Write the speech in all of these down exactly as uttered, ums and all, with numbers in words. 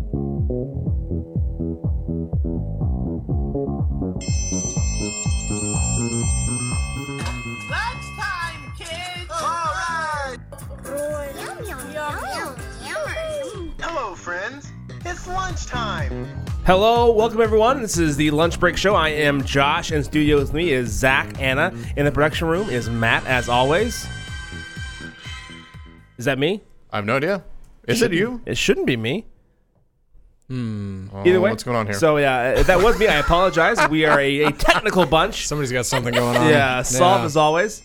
Lunchtime, kids! All right! Yum, yum, yum, yum. Hello, friends. It's lunchtime. Hello, welcome everyone. This is the Lunch Break Show. I am Josh, and in studio with me is Zach, Anna. In the production room is Matt, as always. Is that me? I have no idea. Is it you? It shouldn't be me. Hmm. Well, either way, what's going on here? So yeah, if that was me, I apologize. We are a, a technical bunch. Somebody's got something going on. Yeah, solved yeah. as always.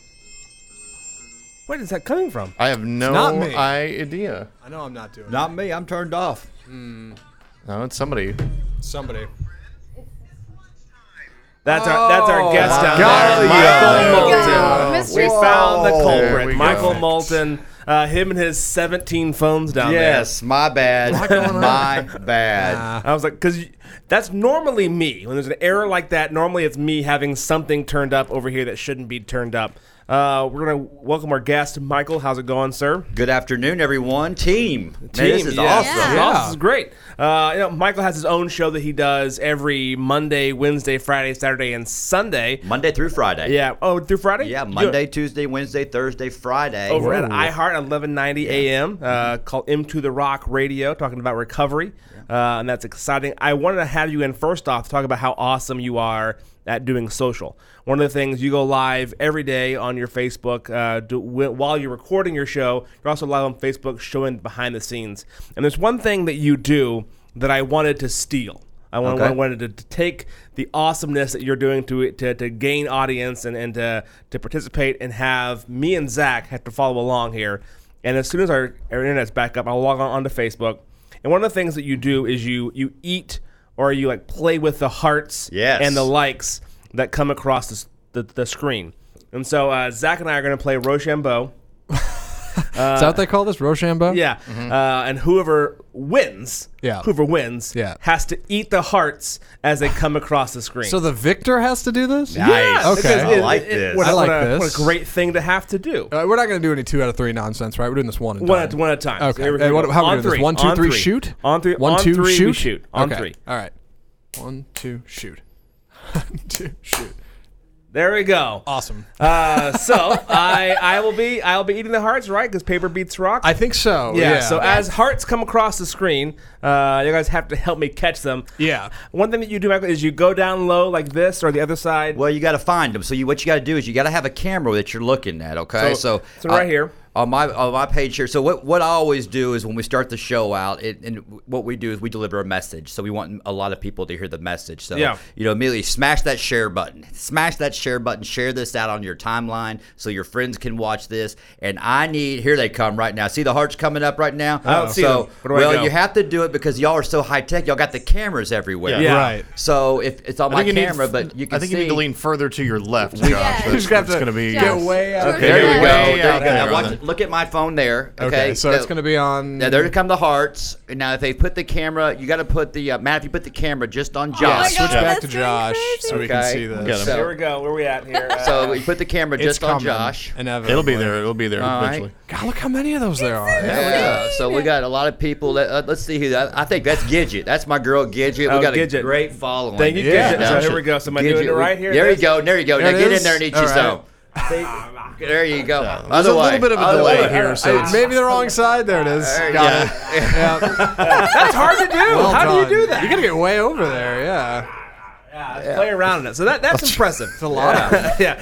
Where is that coming from? I have no not me. idea. I know I'm not doing. Not it. me. I'm turned off. Hmm. No, it's somebody. Somebody. That's oh, our that's our guest down there, Michael yeah. Moulton. We found the culprit, Michael Moulton. Uh, him and his seventeen phones down yes, there. Yes, my bad. my bad. Nah. I was like, because that's normally me. When there's an error like that, normally it's me having something turned up over here that shouldn't be turned up. Uh, we're going to welcome our guest, Michael. How's it going, sir? Good afternoon, everyone. Team. Team. Man, this is yeah. awesome. Yeah. Yeah. This is great. Uh, you know, Michael has his own show that he does every Monday, Wednesday, Friday, Saturday, and Sunday. Monday through Friday. Yeah. Oh, through Friday? Yeah, Monday, Tuesday, Wednesday, Thursday, Friday. Over at iHeart, eleven ninety a.m., yeah. uh, mm-hmm. called M to the Rock Radio, talking about recovery, yeah. uh, and that's exciting. I wanted to have you in first off to talk about how awesome you are at doing social. One of the things, you go live every day on your Facebook uh, do, w- while you're recording your show. You're also live on Facebook showing behind the scenes. And there's one thing that you do that I wanted to steal. I wanted, okay. I wanted to, to take the awesomeness that you're doing to to, to gain audience and, and to, to participate and have me and Zach have to follow along here. And as soon as our, our internet's back up, I'll log on onto Facebook. And one of the things that you do is you you eat or you like play with the hearts yes. and the likes that come across the the, the screen. And so uh, Zach and I are going to play Rochambeau. uh, Is that what they call this, Rochambeau? Yeah. Mm-hmm. Uh, and whoever wins, yeah. whoever wins, yeah. has to eat the hearts as they come across the screen. So the victor has to do this? Nice. Yes. Okay. It, I like this. It, what, I like what a, this. What a great thing to have to do. Uh, we're not going to do any two out of three nonsense, right? We're doing this one at a time. One at a time. Okay. So hey, what, how are we doing three. this? One, two, on three, three, shoot? On three, one, on two, three, shoot? shoot. On okay. three. All right. One, two, shoot. One, two, shoot. There we go. Awesome. Uh, so I I will be I'll be eating the hearts, right? Because paper beats rock. I think so. Yeah. yeah. So yeah. as hearts come across the screen, uh, you guys have to help me catch them. Yeah. One thing that you do, Michael, is you go down low like this or the other side. Well, you got to find them. So you, what you got to do is you got to have a camera that you're looking at. Okay. So so, so right I, here. On my on my page here. So what, what I always do is when we start the show out, it, and what we do is we deliver a message. So we want a lot of people to hear the message. So yeah. you know, immediately smash that share button. Smash that share button. Share this out on your timeline so your friends can watch this. And I need here they come right now. See the hearts coming up right now. I don't so, see them. Where do I well, go? You have to do it because y'all are so high tech. Y'all got the cameras everywhere. Yeah, yeah. right. So if it's on my camera, need, but you can. I think see. you need to lean further to your left, Josh. Yeah. That's, that's to, gonna be get way out. Okay, there you go. There you go. Now, watch look at my phone there. Okay, okay so now, it's going to be on. Now, there come the hearts. Now, if they put the camera, you got to put the, uh, Matt, if you put the camera just on Josh. Oh God, switch back to Josh crazy. so we okay. can see this. So, here we go. Where are we at here? Uh, so we put the camera just on Josh. It'll be there. It'll be there eventually. Right. God, look how many of those there are. Yeah. yeah. So we got a lot of people. That, uh, let's see who that. I think that's Gidget. That's my girl, Gidget. We oh, got Gidget. a great following. Thank you, yeah. Gidget. Yeah. So here we go. So am I doing it right here? There you go. There you go. Now get in there and eat your zone. There you go. No. There's a little bit of a delay here. So it's maybe the wrong side. There it is. There Got go. it. Yeah. That's hard to do. Well How done. do you do that? You got to get way over there. Yeah. Yeah, yeah. Play around in it. So that that's impressive. It's a lot. Yeah. yeah.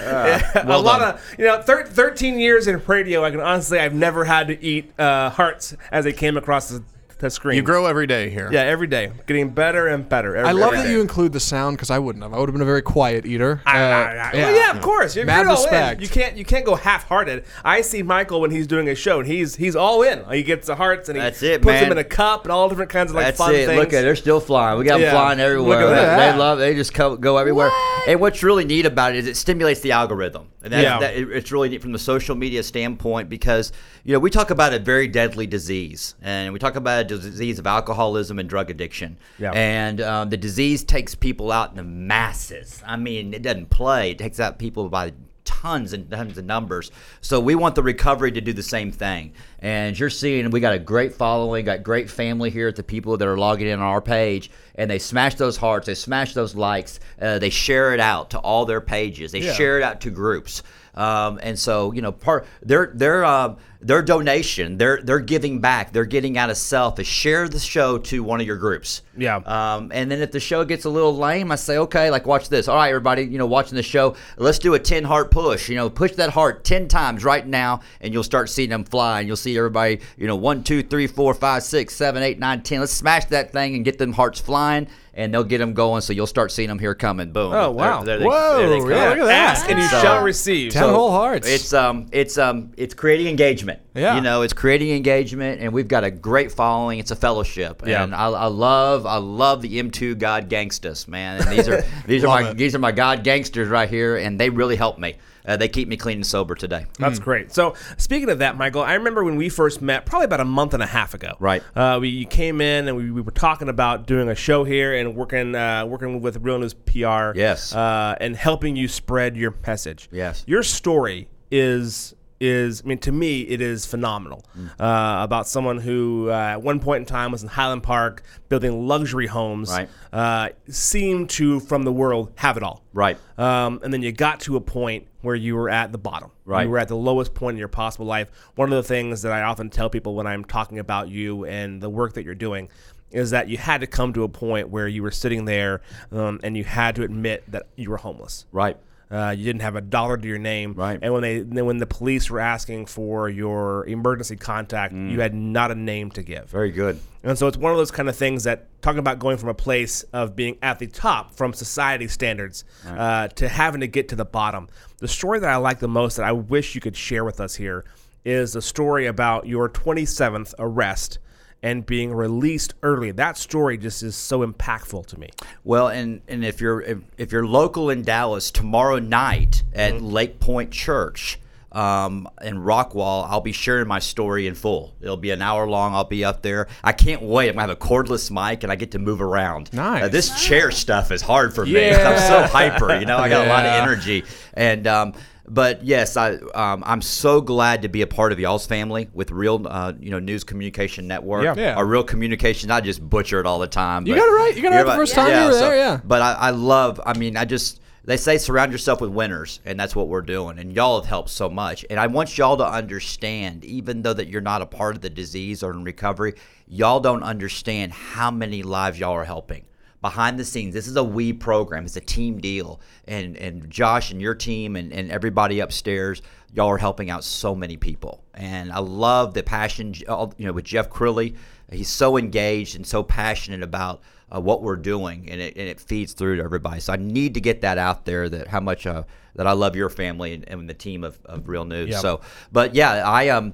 yeah. Well a lot done. of, you know, thir- thirteen years in radio, I can honestly, I've never had to eat uh, hearts as they came across the the screen. You grow every day here. Yeah, every day. Getting better and better. Every, I love every that day. You include the sound because I wouldn't have. I would have been a very quiet eater. Uh, I, I, I, yeah. Well, yeah, of course. You're, Mad you're respect. In. You can't you can't go half-hearted. I see Michael when he's doing a show, and he's he's all in. He gets the hearts, and he That's it, puts man. them in a cup and all different kinds of like That's fun it. things. Look at it. They're still flying. We got yeah. them flying everywhere. They love They just co- go everywhere. What? And what's really neat about it is it stimulates the algorithm. And that, yeah. that, it's really neat from the social media standpoint because, you know, we talk about a very deadly disease, and we talk about a disease of alcoholism and drug addiction. Yeah. And um, the disease takes people out in the masses. I mean, it doesn't play. It takes out people by tons and tons of numbers. So we want the recovery to do the same thing. And you're seeing we got a great following, got great family here at the people that are logging in on our page, and they smash those hearts, they smash those likes, uh, they share it out to all their pages, they yeah. share it out to groups. Um, and so, you know, part their their uh, their donation, their their giving back, they're getting out of self is share the show to one of your groups. Yeah. Um, and then if the show gets a little lame, I say, okay, like watch this. All right, everybody, you know, watching the show, let's do a ten heart push. You know, push that heart ten times right now, and you'll start seeing them fly. And you'll see everybody, you know, one, two, three, four, five, six, seven, eight, nine, ten. Let's smash that thing and get them hearts flying. And they'll get them going, so you'll start seeing them here coming. Boom! Oh wow! There, there they, Whoa! There they yeah, look at that. Ask and you so, shall receive. Ten so whole hearts. It's um, it's um, it's creating engagement. Yeah. You know, it's creating engagement, and we've got a great following. It's a fellowship, yeah. and I, I love, I love the M two God gangsters, man. And these are these are my it. these are my God gangsters right here, and they really help me. Uh, they keep me clean and sober today. That's mm. great. So speaking of that, Michael, I remember when we first met probably about a month and a half ago. Right. Uh, we you came in and we, we were talking about doing a show here and working uh, working with Real News P R. Yes. Uh, and helping you spread your message. Yes. Your story is... is, I mean, to me, it is phenomenal mm. uh, about someone who uh, at one point in time was in Highland Park building luxury homes, right. uh, seemed to, from the world, have it all. Right. Um, and then you got to a point where you were at the bottom. Right. You were at the lowest point in your possible life. One of the things that I often tell people when I'm talking about you and the work that you're doing is that you had to come to a point where you were sitting there um, and you had to admit that you were homeless. Right. Uh, you didn't have a dollar to your name, right. and when they when the police were asking for your emergency contact, mm. you had not a name to give. Very good. And so it's one of those kind of things that talking about going from a place of being at the top from society standards right. uh, to having to get to the bottom. The story that I like the most that I wish you could share with us here is the story about your twenty-seventh arrest and being released early. That story just is so impactful to me. Well, and, and if you're if, if you're local in Dallas, tomorrow night at mm-hmm. Lake Point Church um, in Rockwall, I'll be sharing my story in full. It'll be an hour long. I'll be up there. I can't wait. I'm going to have a cordless mic, and I get to move around. Nice. Uh, this nice. chair stuff is hard for me. Yeah. I'm so hyper, you know. I got yeah. a lot of energy. And um But yes, I, um, I'm so glad to be a part of y'all's family with Real uh, you know, News Communication Network. Yeah. Yeah. Our Real Communication, I just butcher it all the time. You got it right. You got it right the first yeah. time yeah, you were so, there, yeah. But I, I love, I mean, I just, they say surround yourself with winners, and that's what we're doing. And y'all have helped so much. And I want y'all to understand, even though that you're not a part of the disease or in recovery, y'all don't understand how many lives y'all are helping. Behind the scenes, this is a we program. It's a team deal. And and Josh and your team and, and everybody upstairs, y'all are helping out so many people. And I love the passion, you know, with Jeff Crilly. He's so engaged and so passionate about uh, what we're doing, and it and it feeds through to everybody. So I need to get that out there, that how much uh, that I love your family and, and the team of, of Real News. Yep. So, but yeah, I um,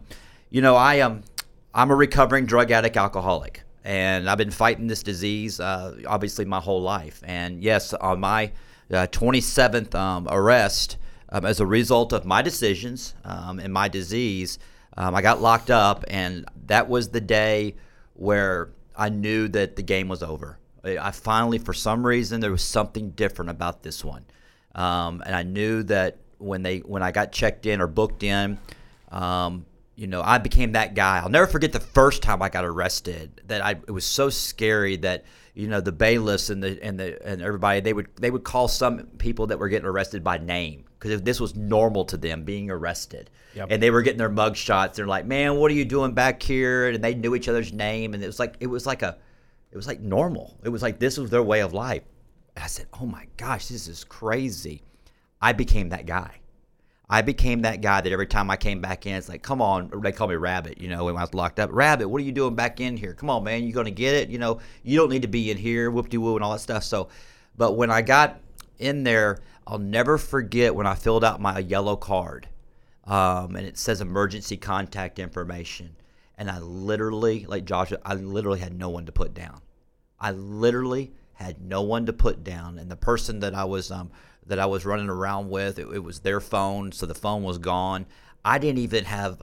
you know, I um, I'm a recovering drug addict alcoholic. And I've been fighting this disease, uh, obviously, my whole life. And yes, on my uh, twenty-seventh um, arrest, um, as a result of my decisions um, and my disease, um, I got locked up. And that was the day where I knew that the game was over. I finally, for some reason, there was something different about this one. Um, and I knew that when they when I got checked in or booked in, um, you know, I became that guy. I'll never forget the first time I got arrested. That I it was so scary that, you know, the bailiffs and the and the and everybody they would they would call some people that were getting arrested by name, because this was normal to them, being arrested. Yep. And they were getting their mug shots. They're like, "Man, what are you doing back here?" And they knew each other's name, and it was like it was like a it was like normal. It was like this was their way of life. And I said, "Oh my gosh, this is crazy." I became that guy. I became that guy that every time I came back in, it's like, come on, they call me Rabbit, you know, when I was locked up. Rabbit, what are you doing back in here? Come on, man, you're going to get it. You know, you don't need to be in here, whoop-de-woo and all that stuff. So, but when I got in there, I'll never forget when I filled out my yellow card, um, and it says emergency contact information. And I literally, like Josh, I literally had no one to put down. I literally had no one to put down. And the person that I was um, – that I was running around with, it, it was their phone, so the phone was gone. I didn't even have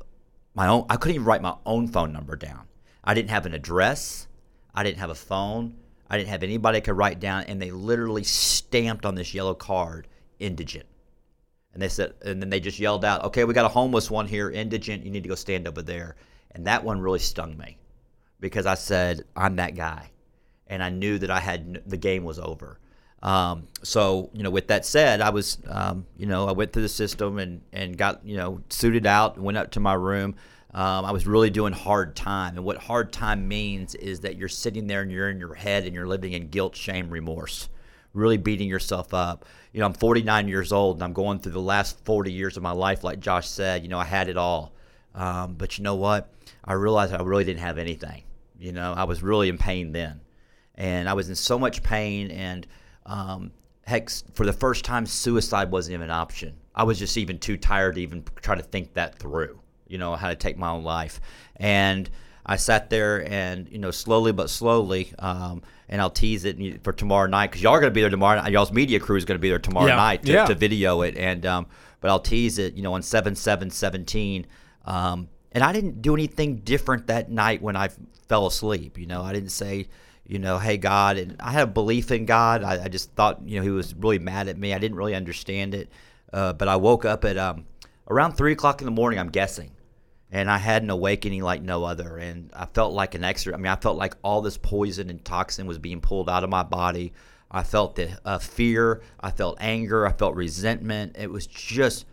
my own, I couldn't even write my own phone number down. I didn't have an address, I didn't have a phone, I didn't have anybody I could write down, and they literally stamped on this yellow card, indigent. And they said, and then they just yelled out, "Okay, we got a homeless one here, indigent. You need to go stand over there." And that one really stung me because I said, "I'm that guy," and I knew that I had the game was over. Um, so, you know, with that said, I was, um, you know, I went through the system and and got, you know, suited out, went up to my room. Um, I was really doing hard time, and what hard time means is that you're sitting there and you're in your head and you're living in guilt, shame, remorse, really beating yourself up. You know, I'm forty-nine years old, and I'm going through the last forty years of my life. Like Josh said, you know, I had it all, um, but you know what? I realized I really didn't have anything. You know, I was really in pain then, and I was in so much pain, and um, heck, for the first time, suicide wasn't even an option. I was just even too tired to even try to think that through. You know, how to take my own life. And I sat there and, you know, slowly but slowly, um, and I'll tease it for tomorrow night because y'all are going to be there tomorrow night. Y'all's media crew is going to be there tomorrow yeah. night to, yeah. to video it. And um, but I'll tease it, you know, on seven seven seventeen. Um, and I didn't do anything different that night when I fell asleep. You know, I didn't say, you know, hey, God. And I had a belief in God. I, I just thought, you know, he was really mad at me. I didn't really understand it. Uh, but I woke up at um, around three o'clock in the morning, I'm guessing. And I had an awakening like no other, and I felt like an extra. I mean, I felt like all this poison and toxin was being pulled out of my body. I felt the uh, fear. I felt anger. I felt resentment. It was just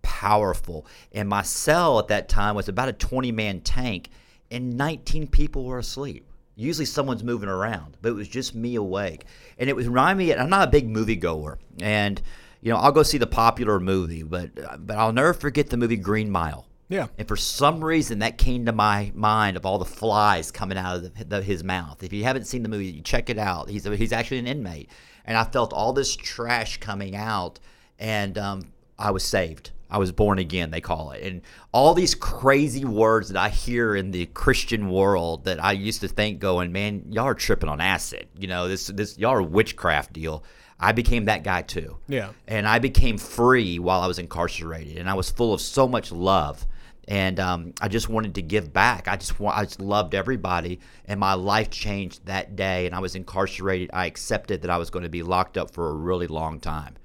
powerful. And my cell at that time was about a twenty-man tank, and nineteen people were asleep. Usually someone's moving around, but it was just me awake. And it was reminding me, I'm not a big moviegoer, and you know, I'll go see the popular movie, but but I'll never forget the movie Green Mile. Yeah. And for some reason, that came to my mind of all the flies coming out of the, the, his mouth. If you haven't seen the movie, you check it out. He's a, he's actually an inmate. And I felt all this trash coming out, and um, I was saved. I was born again, they call it. And all these crazy words that I hear in the Christian world that I used to think going, man, y'all are tripping on acid. You know, this this y'all are witchcraft deal. I became that guy too. Yeah. And I became free while I was incarcerated, and I was full of so much love. And um, I just wanted to give back. I just I just loved everybody, and my life changed that day. And I was incarcerated. I accepted that I was going to be locked up for a really long time.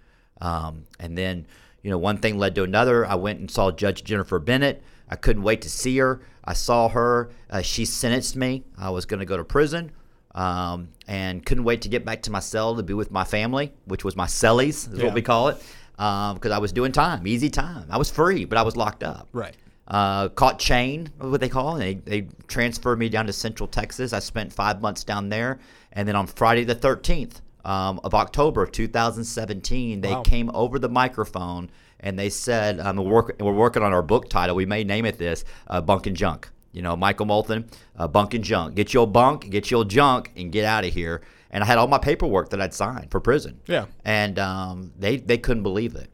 Um, and then, you know, one thing led to another. I went and saw Judge Jennifer Bennett. I couldn't wait to see her. I saw her. Uh, she sentenced me. I was going to go to prison, um, and couldn't wait to get back to my cell to be with my family, which was my cellies, is yeah. what we call it, because um, I was doing time, easy time. I was free, but I was locked up. Right. Uh, caught chain, what they call it. They, they transferred me down to Central Texas. I spent five months down there, and then on Friday the thirteenth um, of October of two thousand seventeen, they wow. came over the microphone and they said, um, we're, work, we're working on our book title. We may name it this, uh, Bunk and Junk. You know, Michael Moulton, uh, Bunk and Junk. Get your bunk, get your junk, and get out of here. And I had all my paperwork that I'd signed for prison. Yeah. And um, they, they couldn't believe it.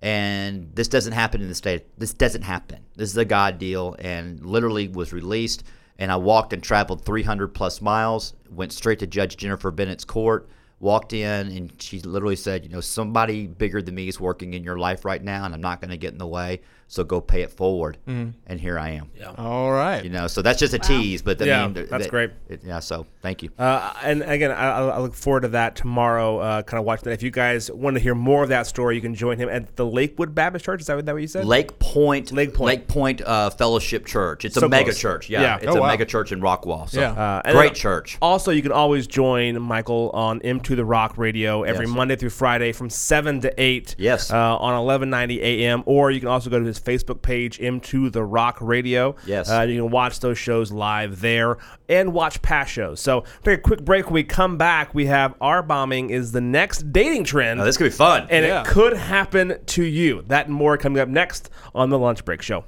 And this doesn't happen in the state. This doesn't happen. This is a God deal, and literally was released. And I walked and traveled three hundred plus miles, went straight to Judge Jennifer Bennett's court, walked in, and she literally said, you know, somebody bigger than me is working in your life right now, and I'm not going to get in the way, so go pay it forward. Mm-hmm. And here I am. Yeah. All right. You know, so that's just a wow. tease. But yeah, I mean, that's that, great. It, yeah, so thank you. Uh, and, again, I, I look forward to that tomorrow, uh, kind of watch that. If you guys want to hear more of that story, you can join him at the Lakewood Baptist Church. Is that what, that what you said? Lake Point Lake Point, Lake Point uh, Fellowship Church. It's so a mega close. Church. Yeah, yeah. It's oh, a wow. mega church in Rockwall. So. Yeah. Uh, great church. Also, you can always join Michael on M to the Rock Radio every yes. Monday through Friday from seven to eight yes. uh, on eleven ninety a.m. Or you can also go to his Facebook page, M to the Rock Radio. Yes. Uh, you can watch those shows live there and watch past shows. So take a quick break. When we come back, we have R bombing is the next dating trend. Oh, this could be fun. And yeah. it could happen to you. That and more coming up next on the Lunch Break Show.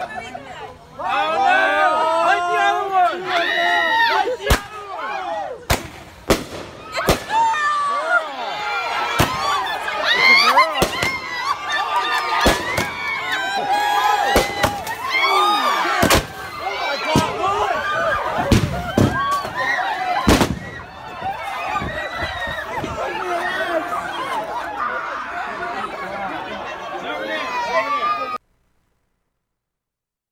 Oh, no! Light the other one!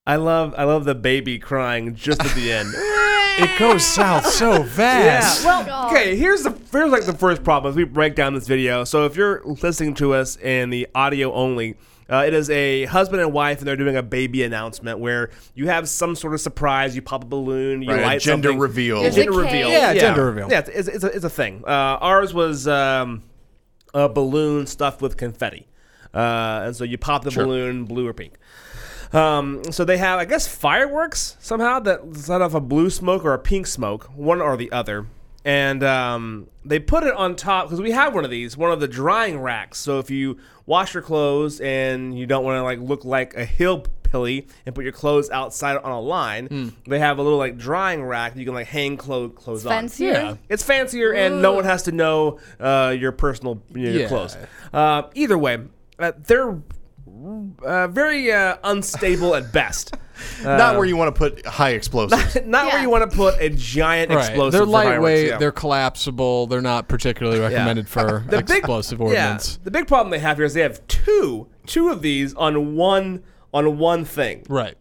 I love I love the baby crying just at the end. It goes south so fast. Yeah. Well, okay, here's the here's like the first problem as we break down this video. So if you're listening to us in the audio only, uh, it is a husband and wife, and they're doing a baby announcement where you have some sort of surprise. You pop a balloon, you right, light a gender something. Reveal. There's gender a reveal. Yeah, yeah, gender reveal. Yeah, it's it's a, it's a thing. Uh, ours was um, a balloon stuffed with confetti, uh, and so you pop the sure. balloon, blue or pink. Um, so they have, I guess, fireworks somehow that set off a blue smoke or a pink smoke, one or the other. And um, they put it on top, because we have one of these, one of the drying racks. So if you wash your clothes and you don't want to like look like a hillbilly and put your clothes outside on a line, mm. they have a little like drying rack that you can like hang clothes clothes it's on. Fancier. Yeah. It's fancier, Ooh. and no one has to know uh, your personal you know, your yeah. clothes. Uh, either way, uh, they're... Uh, very uh, unstable at best. Uh, not where you want to put high explosives. Not, not yeah. where you want to put a giant right. explosive. They're lightweight. Yeah. They're collapsible. They're not particularly recommended yeah. for the explosive big, ordnance. Yeah, the big problem they have here is they have two, two of these on one, on one thing. Right.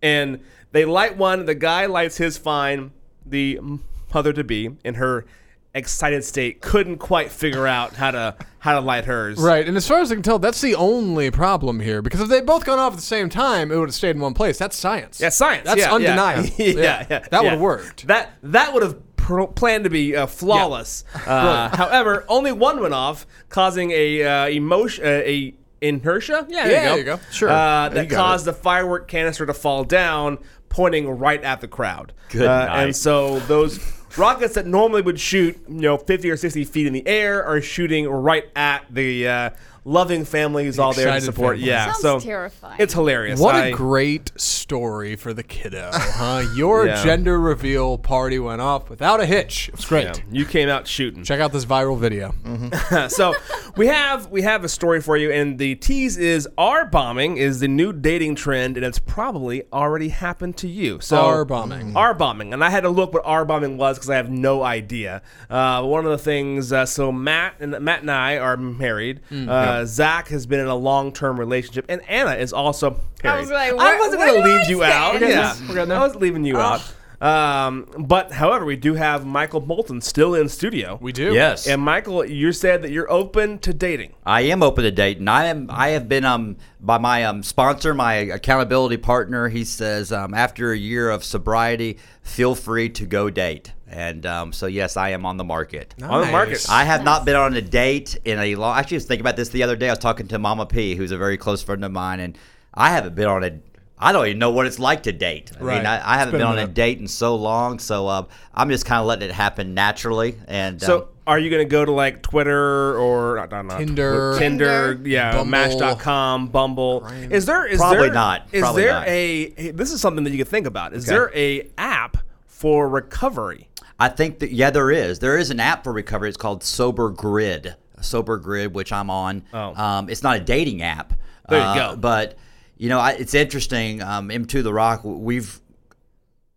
And they light one. The guy lights his fine. The mother to be in her excited state couldn't quite figure out how to how to light hers. Right, and as far as I can tell, that's the only problem here. Because if they both gone off at the same time, it would have stayed in one place. That's science. Yeah, science. That's yeah, undeniable. Yeah, yeah, yeah. yeah. That yeah. would have worked. That that would have pr- planned to be uh, flawless. Yeah. Uh, however, only one went off, causing a uh, emotion, uh, a inertia. Yeah, there, yeah, you, go. there you go. Sure. Uh, that caused it. the firework canister to fall down, pointing right at the crowd. Good uh, night. And so those. Rockets that normally would shoot, you know, fifty or sixty feet in the air are shooting right at the uh, loving families the all there to support. Families. Yeah, sounds so terrifying. It's hilarious. What I, a great story for the kiddo, huh? Your yeah. gender reveal party went off without a hitch. It's great. Yeah, you came out shooting. Check out this viral video. Mm-hmm. So we have we have a story for you, and the tease is R-bombing is the new dating trend, and it's probably already happened to you. So R-bombing. R-bombing, and I had to look what R-bombing was, because I have no idea. Uh, one of the things, uh, so Matt and Matt and I are married. Mm, uh, yeah. Zach has been in a long-term relationship, and Anna is also married. I was like, I wasn't going to leave you out. Yeah, I was leaving you out. Um, but however, we do have Michael Moulton still in studio. We do, yes. And Michael, you said that you're open to dating. I am open to dating. I am. I have been um by my um sponsor, my accountability partner. He says um after a year of sobriety, feel free to go date. And um, so, yes, I am on the market. Nice. On the market. I have nice. not been on a date in a long. Actually, I was thinking about this the other day. I was talking to Mama P, who's a very close friend of mine, and I haven't been on a. I don't even know what it's like to date. I right. mean, I, I haven't been, been on a date in so long, so uh, I'm just kind of letting it happen naturally. And so, um, are you going to go to like Twitter or not, not, not, Tinder, Tinder, Tinder, yeah, Bumble. Match dot com, Bumble? Graham. Is there is probably there, not? Is probably there not. a? This is something that you could think about. Is okay. there a app for recovery? I think that yeah, there is. There is an app for recovery. It's called Sober Grid. Sober Grid, which I'm on. Oh. Um, it's not a dating app. There you uh, go. But you know, I, it's interesting. Um, M to the Rock, we've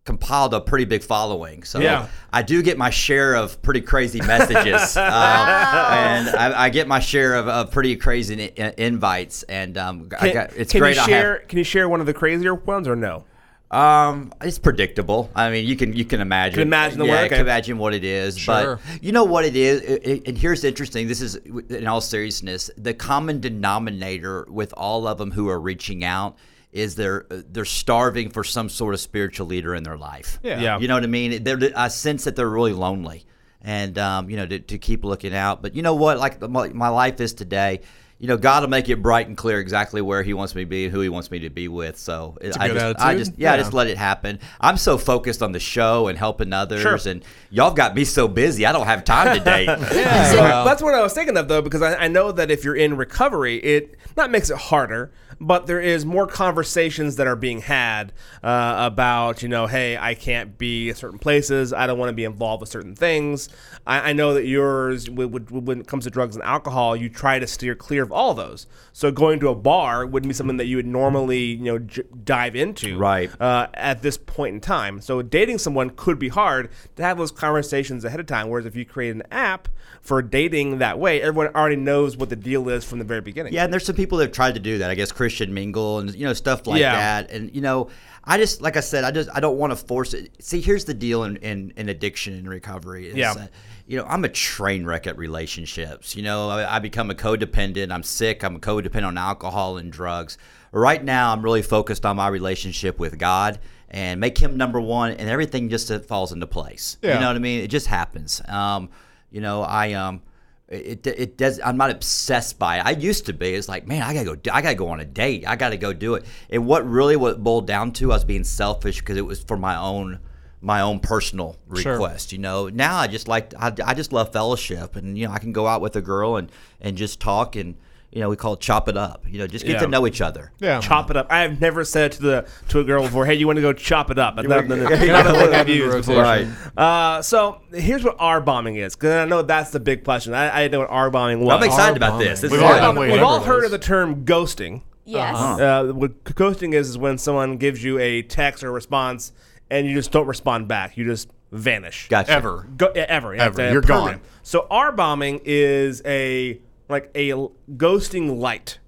compiled a pretty big following, so yeah. I do get my share of pretty crazy messages, uh, wow. and I, I get my share of, of pretty crazy in, in, invites. And um, can, I got, it's can great. You share, I have, can you share one of the crazier ones or no? Um, it's predictable. I mean, you can you can imagine. You can imagine the yeah, work. Can imagine what it is. Sure. But you know what it is. It, it, and here's interesting. This is, in all seriousness, the common denominator with all of them who are reaching out is they're they're starving for some sort of spiritual leader in their life. Yeah. yeah. You know what I mean? They're, I sense that they're really lonely, and um, you know, to, to keep looking out. But you know what? Like my, my life is today. You know, God will make it bright and clear exactly where He wants me to be and who He wants me to be with. So it's I, a good just, attitude. I just, yeah, yeah, I just let it happen. I'm so focused on the show and helping others, sure. and y'all got me so busy, I don't have time to date. yeah. so, well, that's what I was thinking of, though, because I, I know that if you're in recovery, it not makes it harder, but there is more conversations that are being had uh, about, you know, hey, I can't be at certain places. I don't want to be involved with certain things. I, I know that yours, when it comes to drugs and alcohol, you try to steer clear of all those. So going to a bar wouldn't be something that you would normally, you know, j- dive into right. uh, at this point in time. So dating someone could be hard to have those conversations ahead of time, whereas if you create an app for dating that way, everyone already knows what the deal is from the very beginning. Yeah, and there's some people that have tried to do that. I guess Christian Mingle and, you know, stuff like yeah. that. And, you know, I just, like I said, I just, I don't want to force it. See, here's the deal in, in, in addiction and recovery. Is, yeah. Uh, you know, I'm a train wreck at relationships. You know, I, I become a codependent. I'm sick. I'm a codependent on alcohol and drugs. Right now, I'm really focused on my relationship with God and make him number one, and everything just falls into place. Yeah. You know what I mean? It just happens. Um, you know, I um, it it does. I'm not obsessed by it. I used to be. It's like, man, I gotta go. I gotta go on a date. I gotta go do it. And what really what it boiled down to, I was being selfish because it was for my own my own personal request. Sure. You know. Now I just like I, I just love fellowship, and you know I can go out with a girl and and just talk and. You know, we call it chop it up. You know, just get yeah. to know each other. Yeah. Chop it up. I have never said to the to a girl before, hey, you want to go chop it up? I've never I've used before. Right. Uh, so here's what R-bombing is, because I know that's the big question. I, I didn't know what R-bombing was. I'm excited R-bombing. about this. this we've, all, yeah. we've all heard of the term ghosting. Yes. Uh-huh. Uh, what ghosting is is when someone gives you a text or response, and you just don't respond back. You just vanish. Gotcha. Ever. Go, yeah, ever. ever. You're permanent. Gone. So R-bombing is a... like a ghosting light.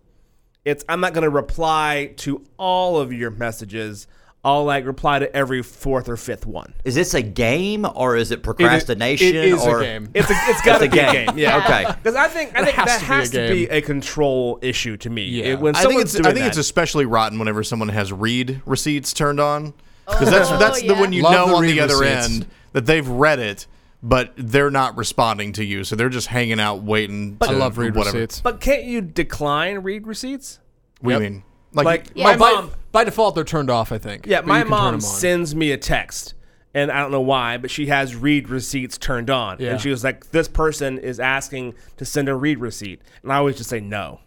It's I'm not going to reply to all of your messages. I'll like reply to every fourth or fifth one. Is this a game or is it procrastination? It, it is or, a game. It's, it's got to be a game. Yeah. Okay. Because I think I think has that to has be to be a control issue to me. Yeah. It, when I think, it's, I think that, it's especially rotten whenever someone has read receipts turned on, because oh, that's that's yeah. the one you Love know the on the other receipts. End that they've read it. But they're not responding to you, so they're just hanging out waiting. But, to I love read whatever. Receipts. But can't you decline read receipts? We yep. mean like, like yeah. my by, mom. By default, they're turned off. I think. Yeah, but my mom sends me a text, and I don't know why, but she has read receipts turned on, yeah. and she was like, "This person is asking to send a read receipt," and I always just say no.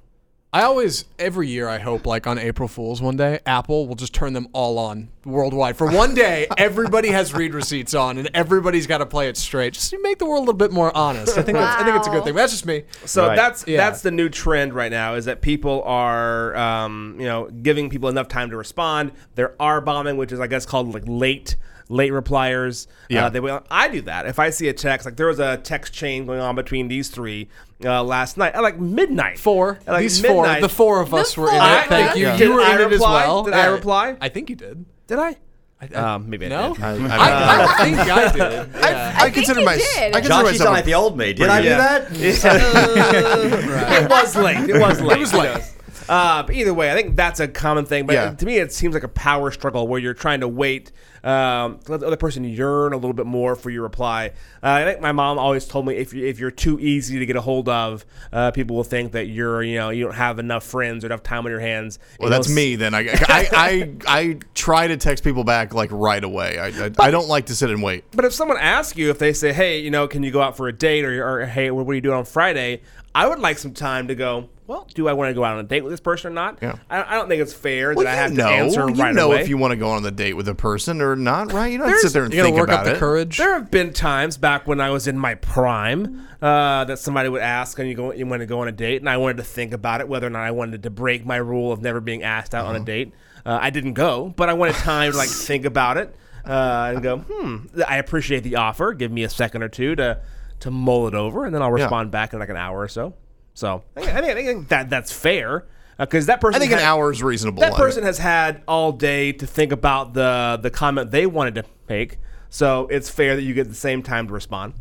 I always, every year, I hope, like on April Fool's one day, Apple will just turn them all on worldwide. For one day, everybody has read receipts on, and everybody's got to play it straight. Just to make the world a little bit more honest. I think wow. that's, I think it's a good thing. But that's just me. So right. that's yeah. that's the new trend right now, is that people are, um, you know, giving people enough time to respond. There are bombing, which is I guess called like late. Late repliers. Yeah. Uh, they will. I do that. If I see a text, like there was a text chain going on between these three uh, last night at like midnight. Four. At like these midnight. four. The four of us the were four. in it. I, Thank you. Yeah. You were I in reply? it as well. Did yeah. I reply? I think you did. Did I? I um, maybe no? I did. No? I, I, I, I think I did. Yeah. I, I, I consider myself. I consider myself like the old maid. Did I yeah. do that? Yeah. uh, right. It was late. It was late. It was late. Uh, but either way, I think that's a common thing. But yeah. to me, it seems like a power struggle where you're trying to wait um, to let the other person yearn a little bit more for your reply. Uh, I think my mom always told me if you're, if you're too easy to get a hold of, uh, people will think that you're you know you don't have enough friends or enough time on your hands. Well, that's s- me then. I, I I I try to text people back like right away. I I, but, I don't like to sit and wait. But if someone asks you, if they say, hey, you know, can you go out for a date, or, or hey, what are you doing on Friday? I would like some time to go, well, do I want to go out on a date with this person or not? Yeah. I, I don't think it's fair well, that I have know. to answer right away. You know away. if you want to go on a date with a person or not, right? You don't There's, sit there and think work about up it. The courage. There have been times back when I was in my prime uh, that somebody would ask, and you, go, you want to go on a date, and I wanted to think about it, whether or not I wanted to break my rule of never being asked out uh-huh. on a date. Uh, I didn't go, but I wanted time to like think about it uh, and go, hmm, I appreciate the offer. Give me a second or two to... to mull it over, and then I'll respond yeah. back in like an hour or so. So I think, I think that that's fair because uh, that person. I think had, an hour is reasonable. That person it. has had all day to think about the the comment they wanted to make, so it's fair that you get the same time to respond.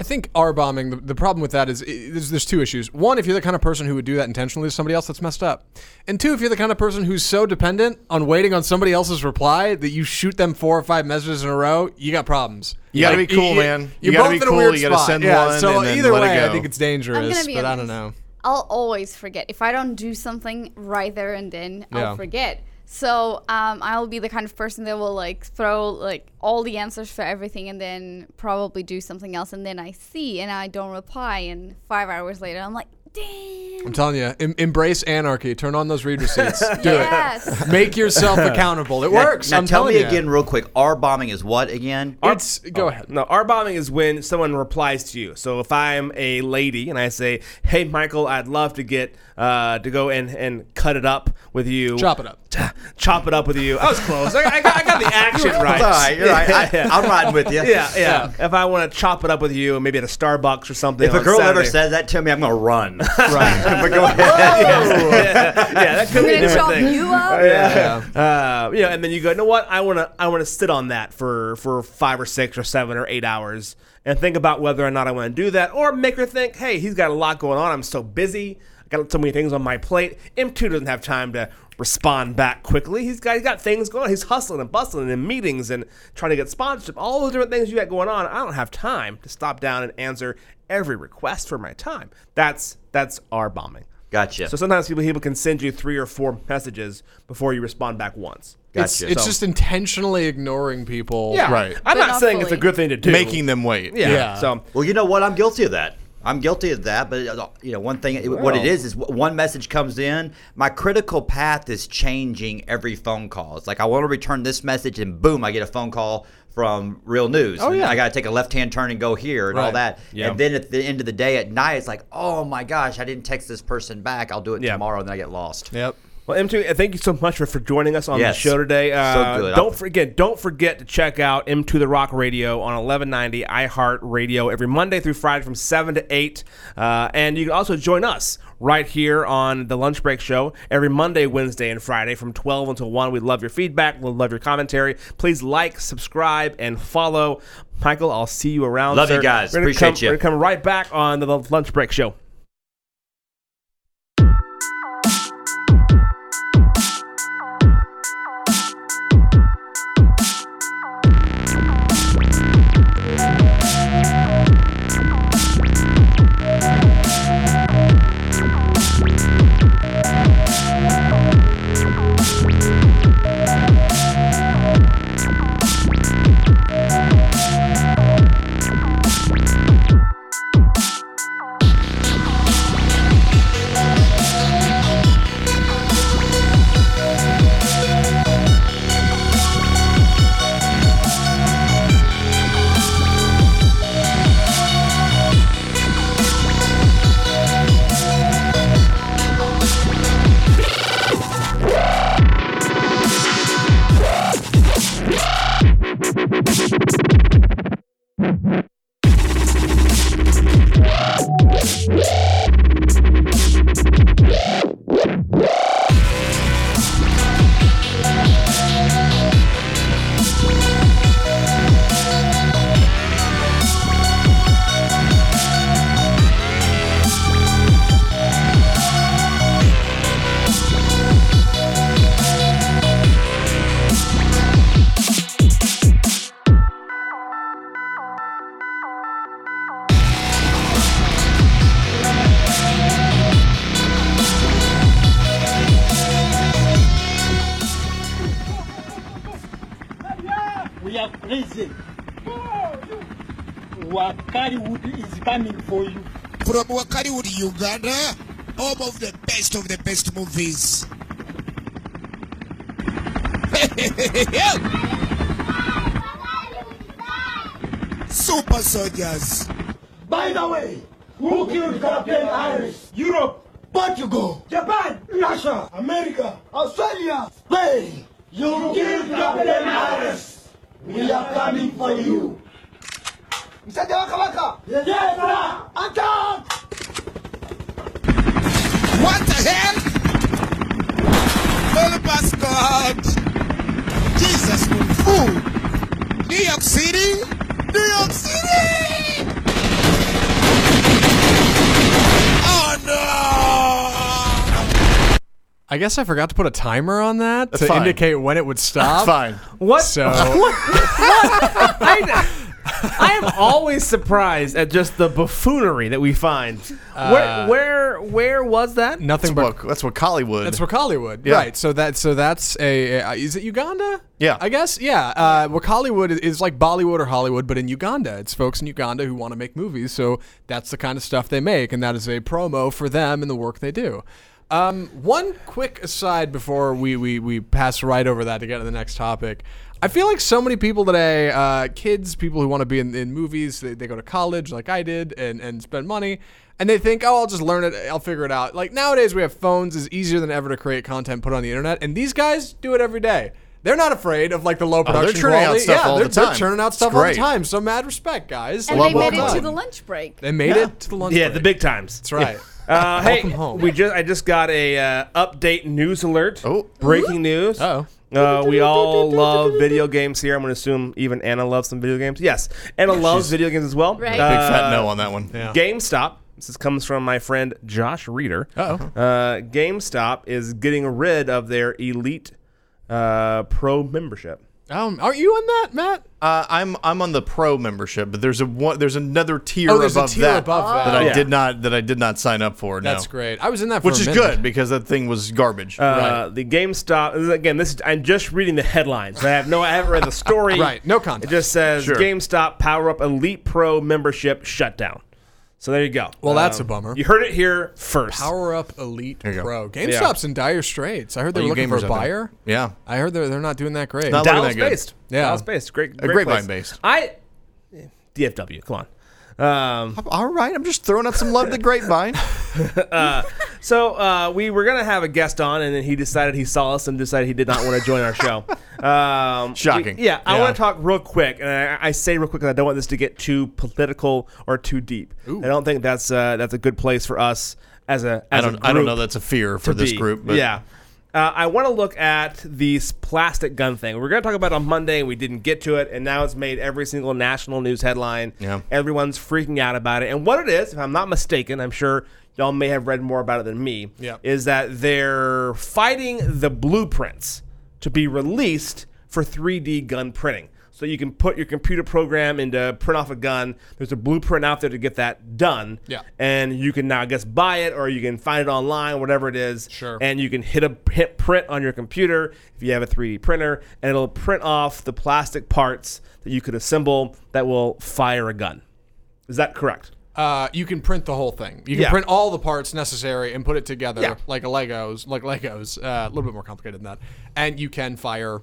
I think R-bombing, the, the problem with that is it, there's, there's two issues. One, if you're the kind of person who would do that intentionally to somebody else, that's messed up. And two, if you're the kind of person who's so dependent on waiting on somebody else's reply that you shoot them four or five messages in a row, you got problems. You like, got to be cool, you, man. You, you got to be cool. You got to send yeah, one so and then either let way, it go. I think it's dangerous, but I don't know. I'll always forget. If I don't do something right there and then, yeah. I'll forget. So um, I'll be the kind of person that will like throw like all the answers for everything and then probably do something else. And then I see and I don't reply. And five hours later, I'm like, Damn. I'm telling you, em- embrace anarchy. Turn on those read receipts. Do yes. it. Make yourself accountable. It now, works. Now I'm tell me you. again real quick. R-bombing is what again? It's R- Go oh, ahead. No, R-bombing is when someone replies to you. So if I'm a lady and I say, hey, Michael, I'd love to get uh, to go and, and cut it up with you. Chop it up. Chop it up with you. I was close. I, I, got, I got the action right. All right. You're right. I, yeah. I'm riding with you. Yeah, yeah. yeah. If I want to chop it up with you, maybe at a Starbucks or something. If a girl Saturday. ever says that to me, I'm going to run. Right. But go ahead. Yeah, yeah, yeah, that could be a different thing. You up? Uh, yeah. Yeah. Uh, yeah, and then you go, you know what? I want to I want to sit on that for, for five or six or seven or eight hours and think about whether or not I want to do that, or make her think, hey, he's got a lot going on. I'm so busy. I got so many things on my plate. M two doesn't have time to respond back quickly. He's got, he's got things going on. He's hustling and bustling and meetings and trying to get sponsorship. All those different things you got going on. I don't have time to stop down and answer every request for my time. That's that's R-bombing. Gotcha. So sometimes people, people can send you three or four messages before you respond back once. Gotcha. It's, it's so. just intentionally ignoring people. Yeah. Right. I'm but not saying fully. It's a good thing to do. Making them wait. Yeah. yeah. So well, you know what? I'm guilty of that. I'm guilty of that, but you know, one thing, well, what it is, is one message comes in, my critical path is changing every phone call. It's like, I want to return this message, and boom, I get a phone call from Real News. Oh, yeah. I got to take a left-hand turn and go here and right. all that. Yeah. And then at the end of the day, at night, it's like, oh my gosh, I didn't text this person back. I'll do it yeah. tomorrow, and then I get lost. Yep. Well, M two, thank you so much for, for joining us on yes. the show today. Uh, so good. Don't forget, don't forget to check out M to the Rock Radio on eleven ninety iHeart Radio every Monday through Friday from seven to eight. Uh, and you can also join us right here on the Lunch Break Show every Monday, Wednesday, and Friday from twelve until one. We'd love your feedback. We'd love your commentary. Please like, subscribe, and follow. Michael, I'll see you around. Love sir. you guys. Appreciate come, you. We're going to come right back on the Lunch Break Show. Wakaliwood is coming for you. From Wakaliwood, Uganda, home of the best of the best movies. Super soldiers. By the way, who killed Captain Harris? Europe, Portugal, Japan, Russia, America, Australia, Spain. You killed Captain Harris. We are coming for you. Mister Wakawaka! Yes, sir! Attack! What the hell? Help us, God! Jesus, you fool! New York City! New York City! Oh, no! I guess I forgot to put a timer on that That's to fine. indicate when it would stop. That's fine. What? So... what? what? I... I am always surprised at just the buffoonery that we find. Uh, where, where, where was that? Nothing that's but what, that's Wakaliwood. That's Wakaliwood, yeah. Right? So that, so that's a, a. Is it Uganda? Yeah, I guess. Yeah, uh, Wakaliwood is, is like Bollywood or Hollywood, but in Uganda. It's folks in Uganda who want to make movies, so that's the kind of stuff they make, and that is a promo for them and the work they do. Um, one quick aside before we, we, we pass right over that to get to the next topic. I feel like so many people today, uh, kids, people who want to be in, in movies, they, they go to college like I did and, and spend money, and they think, oh, I'll just learn it, I'll figure it out. Like nowadays we have phones, it's easier than ever to create content, put on the internet, and these guys do it every day. They're not afraid of like the low production oh, they're quality. Out stuff yeah, all they're, the time. They're churning out stuff all the time. So mad respect, guys. And they made it to the lunch break. They made yeah. it to the lunch yeah, break. Yeah, the big times. That's right. Yeah. Uh, hey, home. we just I just got a uh, update news alert. Oh, breaking Ooh. news. Uh-oh. Uh, we all love video games here. I'm going to assume even Anna loves some video games. Yes, Anna loves She's video games as well. Right. Uh, big fat no on that one. Yeah. GameStop. This comes from my friend Josh Reeder. Uh-oh. Uh, GameStop is getting rid of their elite. Uh, pro membership. Um, aren't you on that, Matt? Uh, I'm I'm on the pro membership, but there's a one, there's another tier, oh, there's above, a tier that, above that that oh. I yeah. did not that I did not sign up for. No. That's great. I was in that, for which a is minute. Good because that thing was garbage. Uh, right. The GameStop again. This is, I'm just reading the headlines. I have no. I haven't read the story. Right. No context. It just says sure. GameStop Power Up Elite Pro membership shut down. So there you go. Well, um, that's a bummer. You heard it here first. Power Up Elite Pro. GameStop's yeah. in dire straits. I heard they're looking for a buyer. Yeah. I heard they're, they're not doing that great. Not Dallas that good. based. Yeah. Dallas based. Great, great, great place. based. I, D F W, come on. Um, All right. I'm just throwing out some love to Grapevine. uh, so uh, we were going to have a guest on, and then he decided he saw us and decided he did not want to join our show. Um, Shocking. We, yeah, yeah. I want to talk real quick, and I, I say real quick because I don't want this to get too political or too deep. Ooh. I don't think that's uh, that's a good place for us as a as I don't a group I don't know that's a fear for this be. group. But. Yeah, uh, I want to look at this plastic gun thing. We're going to talk about it on Monday, and we didn't get to it, and now it's made every single national news headline. Yeah. Everyone's freaking out about it, and what it is, if I'm not mistaken, I'm sure y'all may have read more about it than me. Yeah. Is that they're fighting the blueprints to be released for three D gun printing. So you can put your computer program into print off a gun. There's a blueprint out there to get that done. Yeah. And you can now, I guess, buy it, or you can find it online, whatever it is. Sure. And you can hit a hit print on your computer if you have a three D printer, and it'll print off the plastic parts that you could assemble that will fire a gun. Is that correct? Uh, you can print the whole thing. You can yeah. print all the parts necessary and put it together yeah. like a Legos, like Legos. Uh, a little bit more complicated than that. And you can fire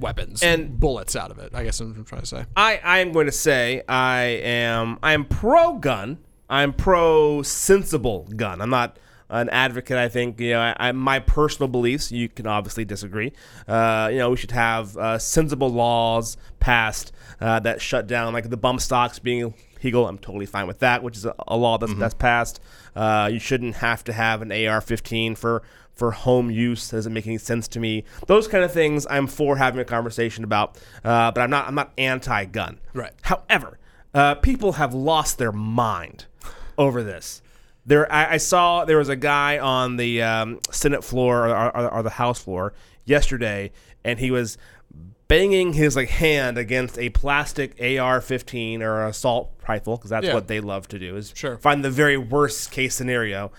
weapons and, and bullets out of it, I guess I'm, I'm trying to say. I, I'm going to say I am I am pro-gun. I'm pro-sensible gun. I'm not an advocate, I think. You know, I, I, my personal beliefs, you can obviously disagree. Uh, you know, we should have uh, sensible laws passed uh, that shut down, like the bump stocks being... Hegel, I'm totally fine with that, which is a, a law that's, mm-hmm. that's passed. Uh, you shouldn't have to have an A R fifteen for, for home use. That doesn't make any sense to me. Those kind of things I'm for having a conversation about, uh, but I'm not I'm not anti-gun. Right. However, uh, people have lost their mind over this. There, I, I saw there was a guy on the um, Senate floor or, or, or the House floor yesterday, and he was banging his like hand against a plastic A R fifteen or an assault rifle, because that's yeah. what they love to do, is sure. find the very worst case scenario,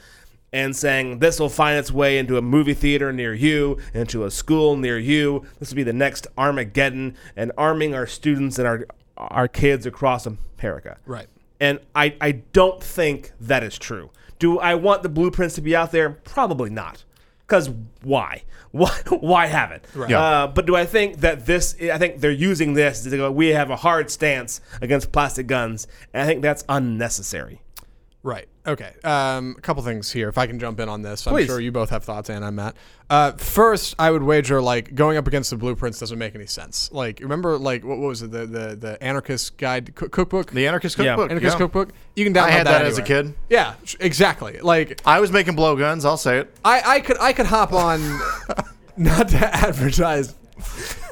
and saying this will find its way into a movie theater near you, into a school near you. This will be the next Armageddon, and arming our students and our our kids across America. Right. And I, I don't think that is true. Do I want the blueprints to be out there? Probably not. Because why? Why? Why have it? Right. Yeah. Uh, but do I think that this? I think they're using this to go, we have a hard stance against plastic guns, and I think that's unnecessary. Right. Okay. Um, a couple things here. If I can jump in on this, Please. I'm sure you both have thoughts, and I'm Matt. Uh, first, I would wager like going up against the blueprints doesn't make any sense. Like, remember, like what, what was it? The the the anarchist guide co- cookbook. The anarchist cookbook. Yeah. Anarchist yeah. cookbook. You can download that. I had that, that as a kid. Yeah, exactly. Like I was making blowguns. I'll say it. I, I could I could hop on, not to advertise.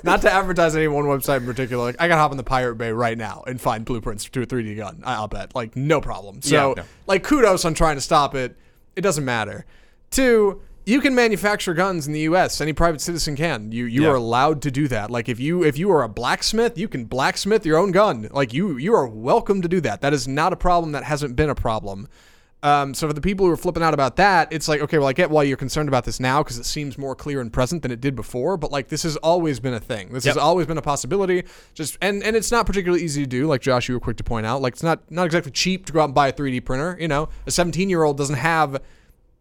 Not to advertise any one website in particular. Like I can hop on the Pirate Bay right now and find blueprints to a three D gun. I'll bet, like, no problem. So, yeah, no. like, kudos on trying to stop it. It doesn't matter. Two, You can manufacture guns in the U S Any private citizen can. You you yeah. are allowed to do that. Like if you if you are a blacksmith, you can blacksmith your own gun. Like you you are welcome to do that. That is not a problem that hasn't been a problem. Um, so for the people who are flipping out about that, it's like, okay, well, I get why you're concerned about this now because it seems more clear and present than it did before. But like this has always been a thing. This yep. has always been a possibility. Just and and it's not particularly easy to do. Like Josh, you were quick to point out. Like it's not not exactly cheap to go out and buy a three D printer. You know, a seventeen year old doesn't have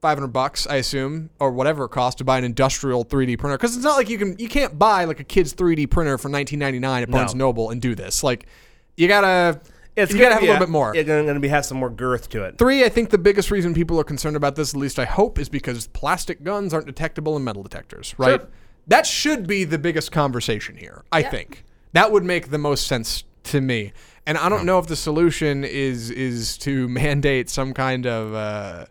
five hundred bucks, I assume, or whatever it costs to buy an industrial three D printer. Because it's not like you can, you can't buy like a kid's three D printer for nineteen ninety-nine at Barnes no. Noble and do this. Like, you gotta, it's you gotta have a little a, bit more. It's gonna be, have some more girth to it. Three, I think the biggest reason people are concerned about this, at least I hope, is because plastic guns aren't detectable in metal detectors, right? Sure. That should be the biggest conversation here, I yeah. think. That would make the most sense to me. And I don't know if the solution is is to mandate some kind of... Uh,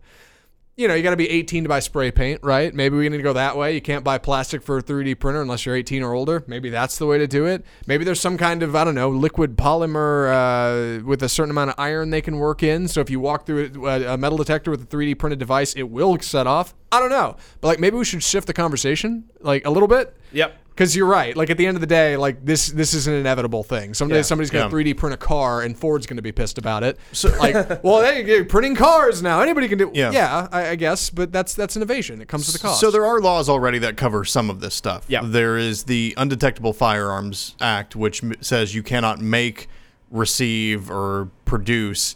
you know, you got to be eighteen to buy spray paint, right? Maybe we need to go that way. You can't buy plastic for a three D printer unless you're eighteen or older. Maybe that's the way to do it. Maybe there's some kind of, I don't know, liquid polymer uh, with a certain amount of iron they can work in. So if you walk through a metal detector with a three D printed device, it will set off. I don't know. But, like, maybe we should shift the conversation, like, a little bit. Yep. Because you're right. Like, at the end of the day, like, this this is an inevitable thing. Someday yeah. somebody's going to yeah. three D print a car, and Ford's going to be pissed about it. So, like, well, hey, you're printing cars now. Anybody can do Yeah, yeah I, I guess. But that's that's innovation. It comes with a cost. So there are laws already that cover some of this stuff. Yeah. There is the Undetectable Firearms Act, which m- says you cannot make, receive, or produce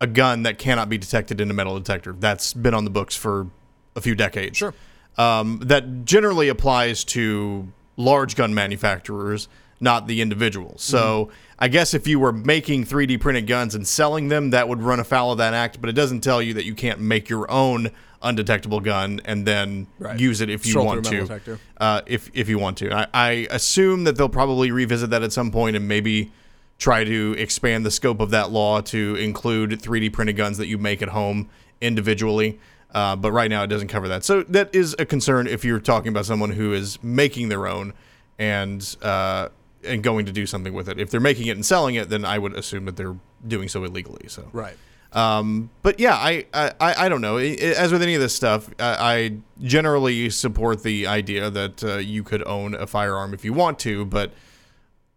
a gun that cannot be detected in a metal detector. That's been on the books for a few decades. Sure. Um, that generally applies to large gun manufacturers, not the individuals. So mm-hmm. I guess if you were making three D printed guns and selling them, that would run afoul of that act, but it doesn't tell you that you can't make your own undetectable gun and then right. use it if you Stroll want to. Uh, if if you want to. I, I assume that they'll probably revisit that at some point and maybe try to expand the scope of that law to include three D printed guns that you make at home individually. Uh, but right now it doesn't cover that. So that is a concern if you're talking about someone who is making their own and uh, and going to do something with it. If they're making it and selling it, then I would assume that they're doing so illegally. So right. Um, but yeah, I, I, I don't know. As with any of this stuff, I generally support the idea that uh, you could own a firearm if you want to. But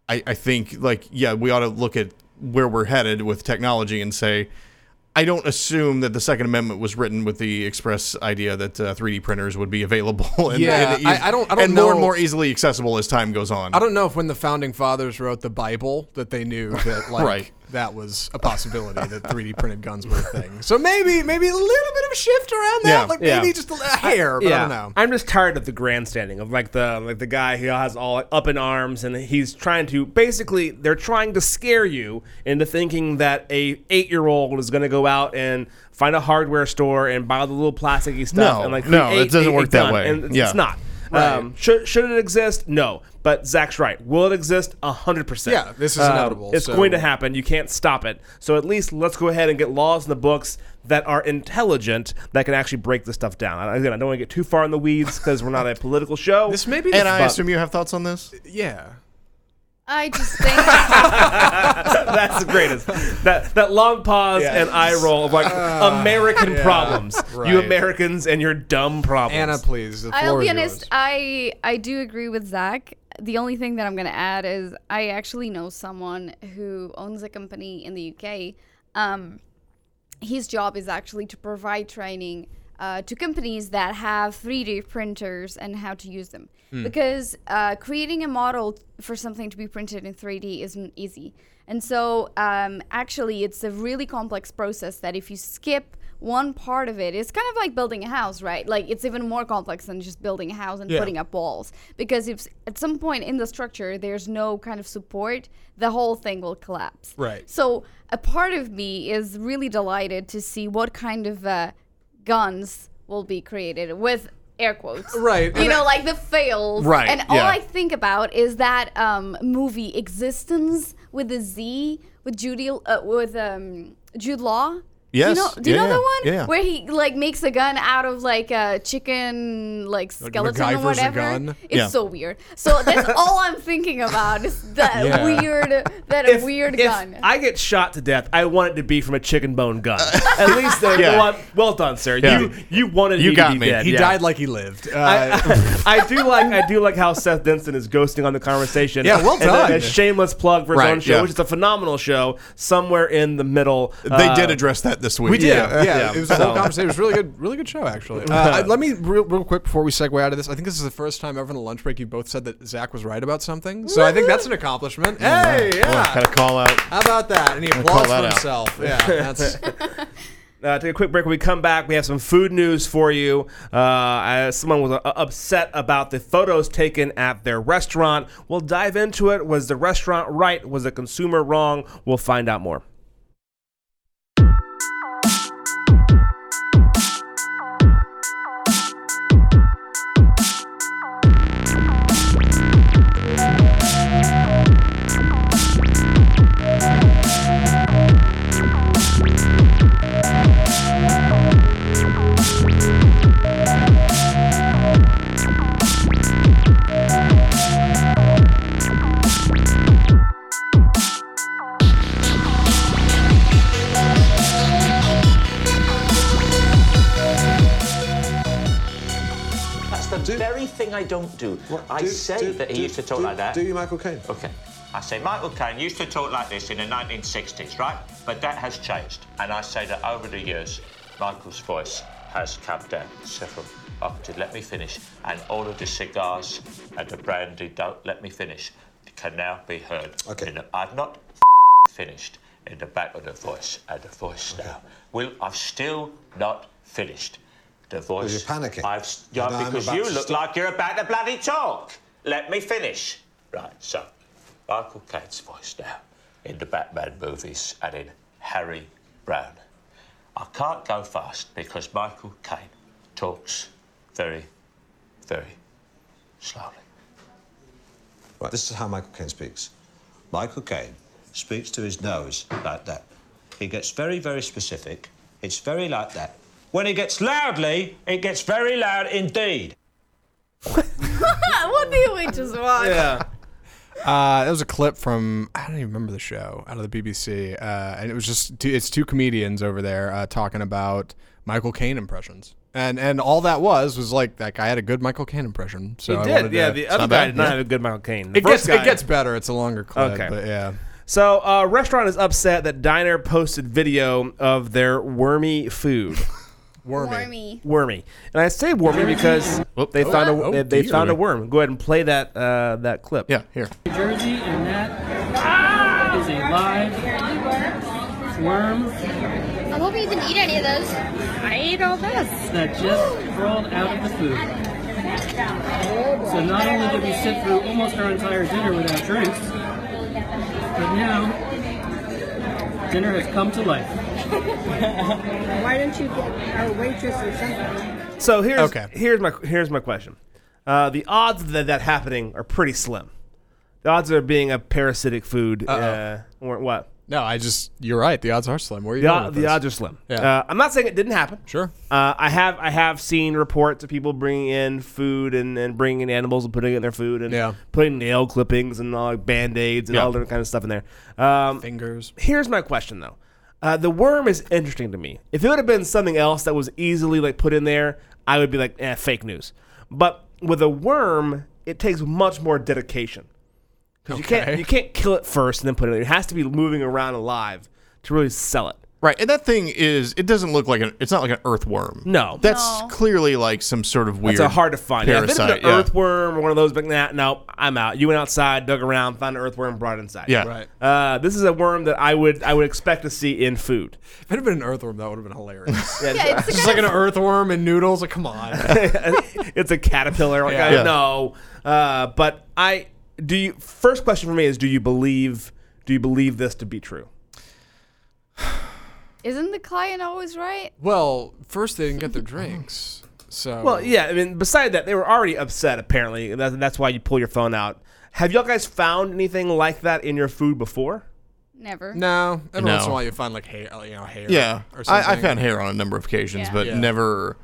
I, I think, like, yeah, we ought to look at where we're headed with technology and say, I don't assume that the Second Amendment was written with the express idea that uh, three D printers would be available and, yeah, and, I, I don't, I don't and know. more and more easily accessible as time goes on. I don't know if when the Founding Fathers wrote the Bible that they knew that like right. that was a possibility that three D printed guns were a thing. So maybe maybe a little bit of a shift around that, yeah, like yeah. maybe just a hair. But yeah. I don't know. I'm just tired of the grandstanding of like the like the guy who has all up in arms and he's trying to basically they're trying to scare you into thinking that a eight year old is going to go out and find a hardware store and buy all the little plasticky stuff. No, and like no, eight, it doesn't eight, work eight that done. way. And yeah. It's not. Right. Um, should should it exist? No. But Zach's right. Will it exist? A hundred percent. Yeah, this is um, inevitable. It's so. going to happen. You can't stop it. So at least let's go ahead and get laws in the books that are intelligent that can actually break this stuff down. I, again, I don't want to get too far in the weeds because we're not a political show. This may be. And I bug. assume you have thoughts on this. Yeah. I just think that's the greatest. That that long pause yeah. and eye roll of like uh, American yeah, problems. Right. You Americans and your dumb problems. Anna, please. The floor I'll be honest. Yours. I I do agree with Zach. The only thing that I'm gonna add is I actually know someone who owns a company in the U K. Um, his job is actually to provide training uh, to companies that have three D printers and how to use them. Because uh, creating a model for something to be printed in three D isn't easy. And so um, actually it's a really complex process that if you skip one part of it, it's kind of like building a house, right? Like it's even more complex than just building a house and yeah. putting up walls. Because if at some point in the structure there's no kind of support, the whole thing will collapse. Right. So a part of me is really delighted to see what kind of uh, guns will be created with air quotes. Right. You know, like the fails. Right. And all yeah. I think about is that um, movie Existence with a Z with Judy, uh, with um, Jude Law. Yes. Do you know, do you yeah, know yeah, that one? Yeah. Where he like makes a gun out of like a chicken like skeleton like or whatever. Gun. It's yeah. so weird. So that's all I'm thinking about is that yeah. weird that if, weird if gun. If I get shot to death, I want it to be from a chicken bone gun. At least they yeah. want well done, sir. Yeah. You you wanted you me got to be me. Dead. He yeah. died like he lived. Uh, I, I do like I do like how Seth Denson is ghosting on the conversation. Yeah, well done. A shameless plug for his right, own show, yeah. which is a phenomenal show, somewhere in the middle. They uh, did address that this week. We did. Yeah. yeah. yeah. It was a whole conversation. It was really good, really good show, actually. Uh, let me, real, real quick, before we segue out of this, I think this is the first time ever in a lunch break you both said that Zach was right about something. So I think that's an accomplishment. Hey, yeah. Got a call out. How about that? And he applauds for himself. Out. Yeah. That's. Uh, take a quick break. When we come back, we have some food news for you. Uh, I, someone was uh, upset about the photos taken at their restaurant. We'll dive into it. Was the restaurant right? Was the consumer wrong? We'll find out more. I don't do. What? I do, say do, that he do, used to talk do, like that. Do you, Michael Caine? Okay. I say Michael Caine used to talk like this in the nineteen sixties, right? But that has changed. And I say that over the years, Michael's voice has come down several. After, let me finish. And all of the cigars and the brandy, don't let me finish, can now be heard. Okay. The, I've not finished in the back of the voice and the voice okay. now. Will I've still not finished. The voice. You're panicking. I've, yeah, because you look st- like you're about to bloody talk. Let me finish. Right, so Michael Caine's voice now in the Batman movies and in Harry Brown. I can't go fast because Michael Caine talks very, very slowly. Right, this is how Michael Caine speaks. Michael Caine speaks to his nose like that. He gets very, very specific. It's very like that. When it gets loudly, it gets very loud indeed. What did we just watch? Yeah. Uh, that was a clip from, I don't even remember the show, out of the B B C. Uh, and it was just, two, it's two comedians over there uh, talking about Michael Caine impressions. And and all that was was like, that guy had a good Michael Caine impression. So he did, yeah. To, the other guy did not yeah. have a good Michael Caine. It gets, it gets better. It's a longer clip. Okay. But yeah. So, uh, restaurant is upset that diner posted video of their wormy food. Wormy. wormy, wormy, and I say wormy because they oh, found a oh, they, they found a worm. Go ahead and play that uh, that clip. Yeah, here. New Jersey, and that ah! is a live worm. I'm hoping you didn't eat any of those. I ate all this. That just crawled out of the food. So not only did we sit through almost our entire dinner without drinks, but now. Dinner has come to life. Why don't you get a waitress or something? So here's okay. here's my here's my question. Uh, the odds of that, that happening are pretty slim. The odds of it being a parasitic food uh, or what? No, I just you're right. The odds are slim. Where are you the, going with the this? Odds are slim. Yeah. Uh, I'm not saying it didn't happen. Sure. Uh, I have I have seen reports of people bringing in food and, and bringing in animals and putting it in their food and yeah. putting nail clippings and all like Band-Aids and yeah. all different kind of stuff in there. Um, Fingers. Here's my question though. Uh, the worm is interesting to me. If it would have been something else that was easily like put in there, I would be like, eh, fake news. But with a worm, it takes much more dedication. Okay. You can't you can't kill it first and then put it in. It has to be moving around alive to really sell it. Right, and that thing is, it doesn't look like an, it's not like an earthworm. No. That's no. clearly like some sort of weird It's a hard to find. Parasite. Yeah, if it's an yeah. earthworm or one of those, like, nah, no, I'm out. You went outside, dug around, found an earthworm, brought it inside. Yeah. Right. Uh, this is a worm that I would I would expect to see in food. If it had been an earthworm, that would have been hilarious. yeah, yeah, it's just like an earthworm and noodles, like, come on. It's a caterpillar, like, yeah. I yeah. know. Uh, but I... Do you first question for me is do you believe do you believe this to be true? Isn't the client always right? Well, first they didn't get their drinks. So Well, yeah, I mean besides that they were already upset apparently. That's why you pull your phone out. Have y'all guys found anything like that in your food before? Never. No. Every no. once in a while you find like hair, you know, hair. Yeah. Or something. I, I found hair on a number of occasions, yeah. but yeah. never,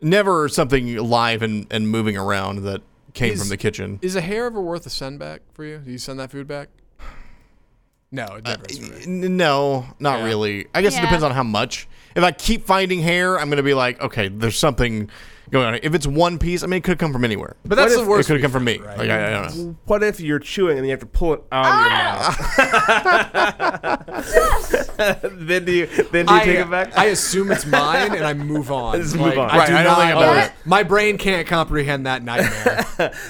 never something live and, and moving around that came is, from the kitchen. Is a hair ever worth a send back for you? Do you send that food back? No, it never is for me. No, not yeah. really. I guess yeah. it depends on how much. If I keep finding hair, I'm going to be like, okay, there's something going on. If it's one piece, I mean, it could come from anywhere. But that's the worst. It could come from me. Right? Like, I, I don't know. What if you're chewing and you have to pull it out of ah! your mouth? Yes. Then do you, then do you I, take it back? I assume it's mine and I move on. Just like, move on. I right, do I don't not, think about it. My brain can't comprehend that nightmare.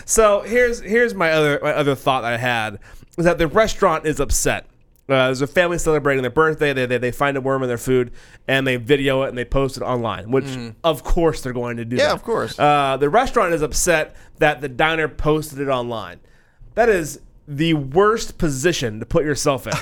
So here's here's my other my other thought I had is that the restaurant is upset. Uh, there's a family celebrating their birthday. They, they they find a worm in their food, and they video it, and they post it online, which, mm. of course, they're going to do yeah, that. Yeah, of course. Uh, the restaurant is upset that the diner posted it online. That is the worst position to put yourself in.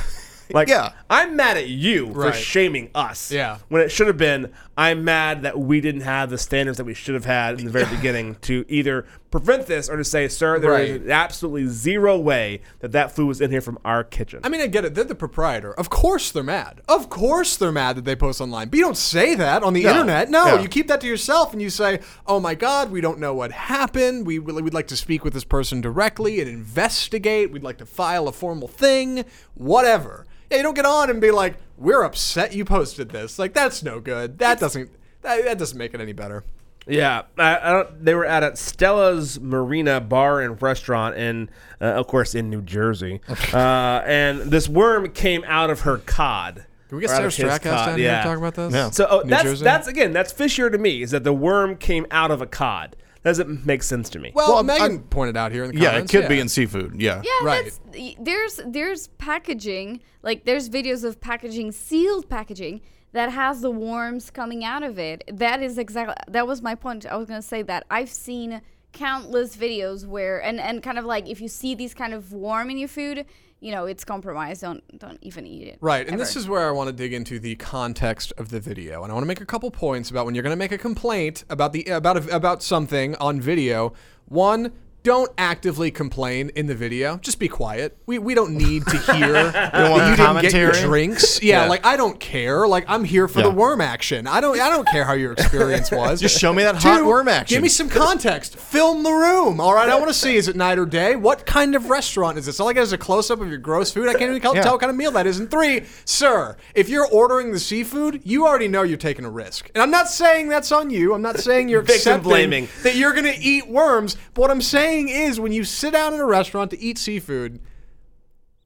Like, yeah. I'm mad at you right. for shaming us. Yeah. When it should have been, I'm mad that we didn't have the standards that we should have had in the very beginning to either prevent this or to say, sir, there right. is absolutely zero way that that food was in here from our kitchen. I mean, I get it. They're the proprietor. Of course they're mad. Of course they're mad that they post online. But you don't say that on the no. internet. No, no, you keep that to yourself and you say, oh, my God, we don't know what happened. We, we'd like to speak with this person directly and investigate. We'd like to file a formal thing, whatever. Yeah, you don't get on and be like, we're upset you posted this. Like, that's no good. That doesn't that, that doesn't make it any better. Yeah. I, I don't, they were at a Stella's Marina Bar and Restaurant, in, uh, of course, in New Jersey. uh, and this worm came out of her cod. Can we get Sarah Strackhouse down yeah. here to talk about this? Yeah. So oh, that's, that's, again, that's fishier to me, is that the worm came out of a cod. That doesn't make sense to me. Well, well Megan I'm, pointed out here in the comments. Yeah, it could yeah. be in seafood. Yeah, yeah. Right. That's, there's there's packaging, like there's videos of packaging, sealed packaging that has the worms coming out of it. That is exactly that was my point. I was gonna say that I've seen countless videos where and, and kind of like if you see these kind of worm in your food, you know, it's compromised. Don't don't even eat it. Right. And ever. This is where I want to dig into the context of the video. And I want to make a couple points about when you're going to make a complaint about the about a, about something on video. One, don't actively complain in the video. Just be quiet. We we don't need to hear that you didn't get your drinks. Yeah, yeah, like I don't care. Like I'm here for yeah. the worm action. I don't I don't care how your experience was. Just show me that Two, hot worm action. Give me some context. Film the room. All right, I want to see, is it night or day? What kind of restaurant is this? All I got is a close-up of your gross food. I can't even tell, yeah. tell what kind of meal that is. And three, sir, if you're ordering the seafood, you already know you're taking a risk. And I'm not saying that's on you. I'm not saying you're accepting blaming. that you're going to eat worms. But what I'm saying is when you sit down at a restaurant to eat seafood,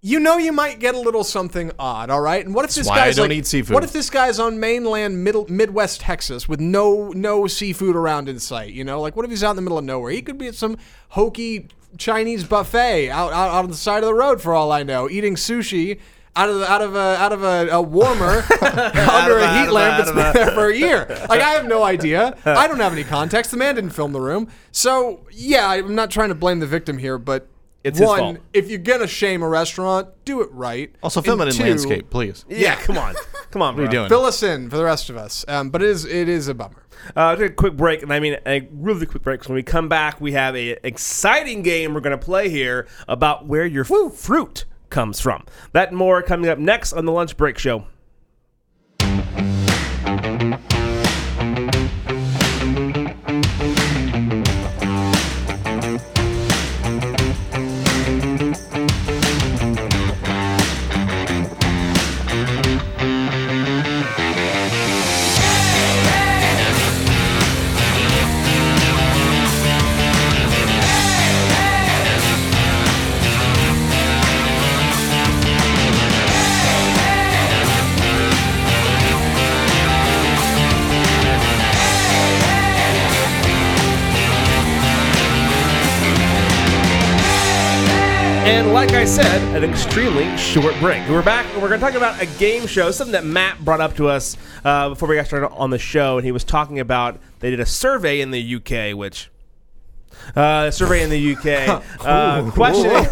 you know you might get a little something odd, all right? And what if this Why guy's I don't like, eat seafood. What if this guy's on mainland middle, Midwest Texas with no no seafood around in sight? You know, like what if he's out in the middle of nowhere? He could be at some hokey Chinese buffet out out, out on the side of the road for all I know, eating sushi out of the, out of a out of a, a warmer under a, a heat lamp that's been there for a year. Like I have no idea. I don't have any context. The man didn't film the room, so yeah, I'm not trying to blame the victim here, but. It's One, his fault. If you're going to shame a restaurant, do it right. Also, film and it in two, landscape, please. Yeah, come on. Come on, bro. What are you doing? Fill us in for the rest of us. Um, but it is it is a bummer. Uh, take a quick break, and I mean a really quick break. So when we come back, we have an exciting game we're going to play here about where your Woo. fruit comes from. That and more coming up next on the Lunch Break Show. And like I said, an extremely short break. We're back, and we're going to talk about a game show, something that Matt brought up to us uh, before we got started on the show, and he was talking about they did a survey in the U K, which... Uh, survey in the U K uh, questioning Whoa.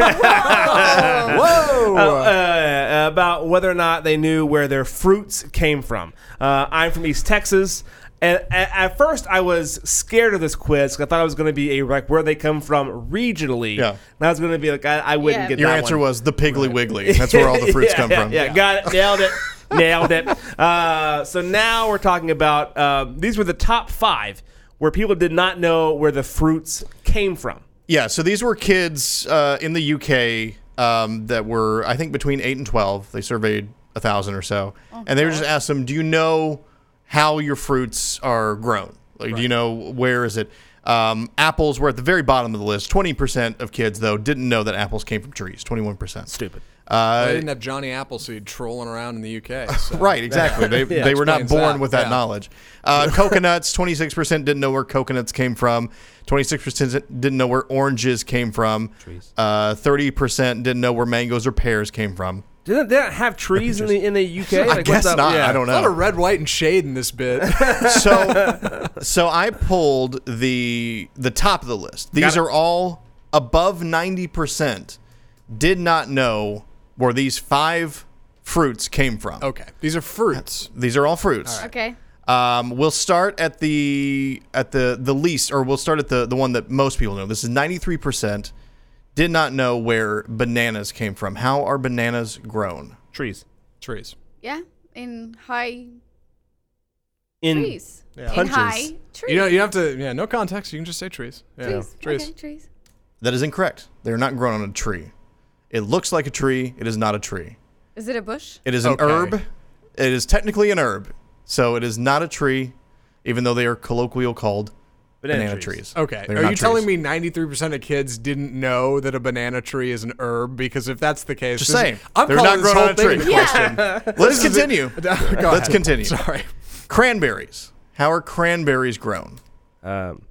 uh, uh, about whether or not they knew where their fruits came from. Uh, I'm from East Texas. And at first, I was scared of this quiz because I thought it was going to be a like where they come from regionally. Yeah. That was going to be like I, I wouldn't yeah. get. Your that answer one. was the Piggly Wiggly. That's where all the fruits yeah, come yeah, from. Yeah. yeah, got it, nailed it, nailed it. Uh, so now we're talking about uh, these were the top five where people did not know where the fruits came from. Yeah. So these were kids uh, in the U K um, that were I think between eight and twelve. They surveyed a thousand or so, okay. and they were just asked them, "Do you know how your fruits are grown? Like, right. do you know where is it?" Um, apples were at the very bottom of the list. twenty percent of kids, though, didn't know that apples came from trees. twenty-one percent. Stupid. Uh, they didn't have Johnny Appleseed trolling around in the U K. So. Right, exactly. They yeah, they were not born that. with that yeah. knowledge. Uh, coconuts, twenty-six percent didn't know where coconuts came from. twenty-six percent didn't know where oranges came from. Trees. Uh, thirty percent didn't know where mangoes or pears came from. Didn't they have trees in the in the U K? Like, I guess what's not. Yeah. I don't know. A lot of red, white, and shade in this bit. so, so I pulled the the top of the list. These are all above ninety percent. Did not know where these five fruits came from. Okay, these are fruits. These are all fruits. All right. Okay. Um, we'll start at the at the the least, or we'll start at the the one that most people know. This is ninety-three percent. Did not know where bananas came from. How are bananas grown? Trees. Trees. Yeah, in high in trees. Yeah. In high trees. You know, you have to, yeah, no context. You can just say trees. Yeah. Trees. Trees. Okay, trees. That is incorrect. They are not grown on a tree. It looks like a tree. It is not a tree. Is it a bush? It is an okay. herb. It is technically an herb. So it is not a tree, even though they are colloquially called Banana, banana trees. trees. Okay. They're Are you trees. telling me ninety-three percent of kids didn't know that a banana tree is an herb? Because if that's the case, just saying, I'm they're not grown on a tree. Yeah. Let's continue. Go ahead. Let's continue. Sorry. Cranberries. How are cranberries grown? Um,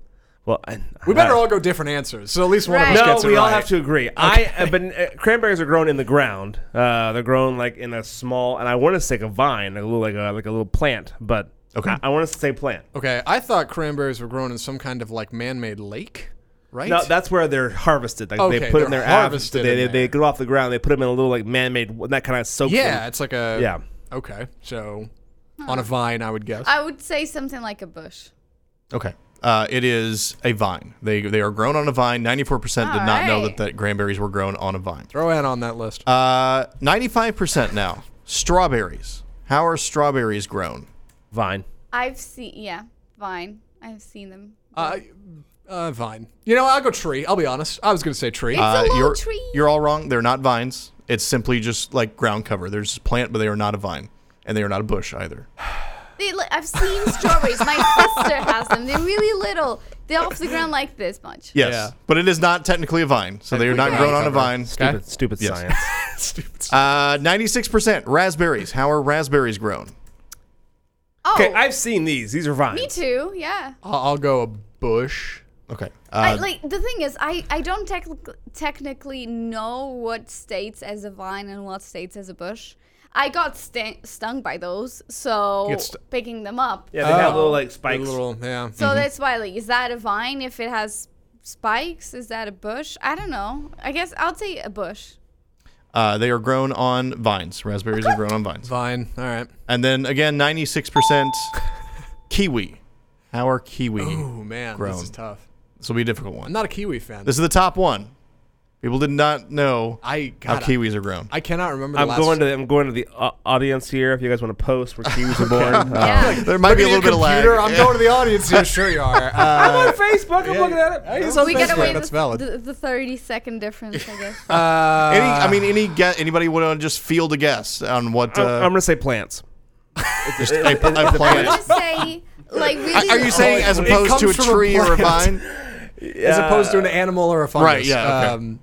well, I, we better uh, all go different answers. So at least one right. of us no, gets it right. No, we all have to agree. Okay. I uh, ban- uh, cranberries are grown in the ground. Uh, they're grown like in a small, and I want to say a vine, a little like a like a little plant, but. Okay. I, I want us to say plant. Okay. I thought cranberries were grown in some kind of like man-made lake, right? No, that's where they're harvested. Like okay, they put in their harvested. Ab- in they, they they go off the ground. They put them in a little like man-made that kind of soak. Yeah, them. It's like a yeah. Okay, so huh. on a vine, I would guess. I would say something like a bush. Okay, uh, it is a vine. They they are grown on a vine. Ninety-four percent did not right. know that that cranberries were grown on a vine. Throw Anna on that list. Uh, ninety-five percent now. Strawberries. How are strawberries grown? Vine. I've seen, yeah, vine. I've seen them. Uh, uh, vine. You know, I'll go tree. I'll be honest. I was going to say tree. It's uh, a little you're, tree. You're all wrong. They're not vines. It's simply just like ground cover. They're just a plant, but they are not a vine. And they are not a bush either. They, I've seen strawberries. My sister has them. They're really little. They're off the ground like this much. Yes. Yeah. But it is not technically a vine. So they are not grown on a vine. Stupid, okay. stupid yes. science. Stupid science. Uh, ninety-six percent raspberries. How are raspberries grown? Oh. Okay, I've seen these. These are vines. Me too, yeah. I'll, I'll go a bush. Okay. Uh, I, like the thing is, I, I don't tec- technically know what states as a vine and what states as a bush. I got st- stung by those, so st- picking them up. Yeah, they oh. have little like spikes. Little, yeah. So mm-hmm. that's why, like, is that a vine if it has spikes? Is that a bush? I don't know. I guess I'll say a bush. Uh, they are grown on vines. Raspberries are grown on vines. Vine. All right. And then, again, ninety-six percent kiwi. How are kiwi Oh, man. Grown? This is tough. This will be a difficult one. I'm not a kiwi fan. This is the top one. People did not know I, God, how kiwis are grown. I cannot remember the I'm last going to I'm going to the uh, audience here if you guys want to post where kiwis are born. Uh, there might be a little bit of lag. I'm yeah. going to the audience here. Sure you are. Uh, I'm on Facebook. I'm yeah, looking at it. I guess we got away with the thirty-second difference, I guess. Uh, any, I mean, any guess, anybody would just field a guess on what... Uh, I'm, I'm going to say plants. Just a, a plant. I'm going to say... Like, really are you saying as opposed to a tree or a vine? As opposed to an animal or a fungus. Right, yeah, okay.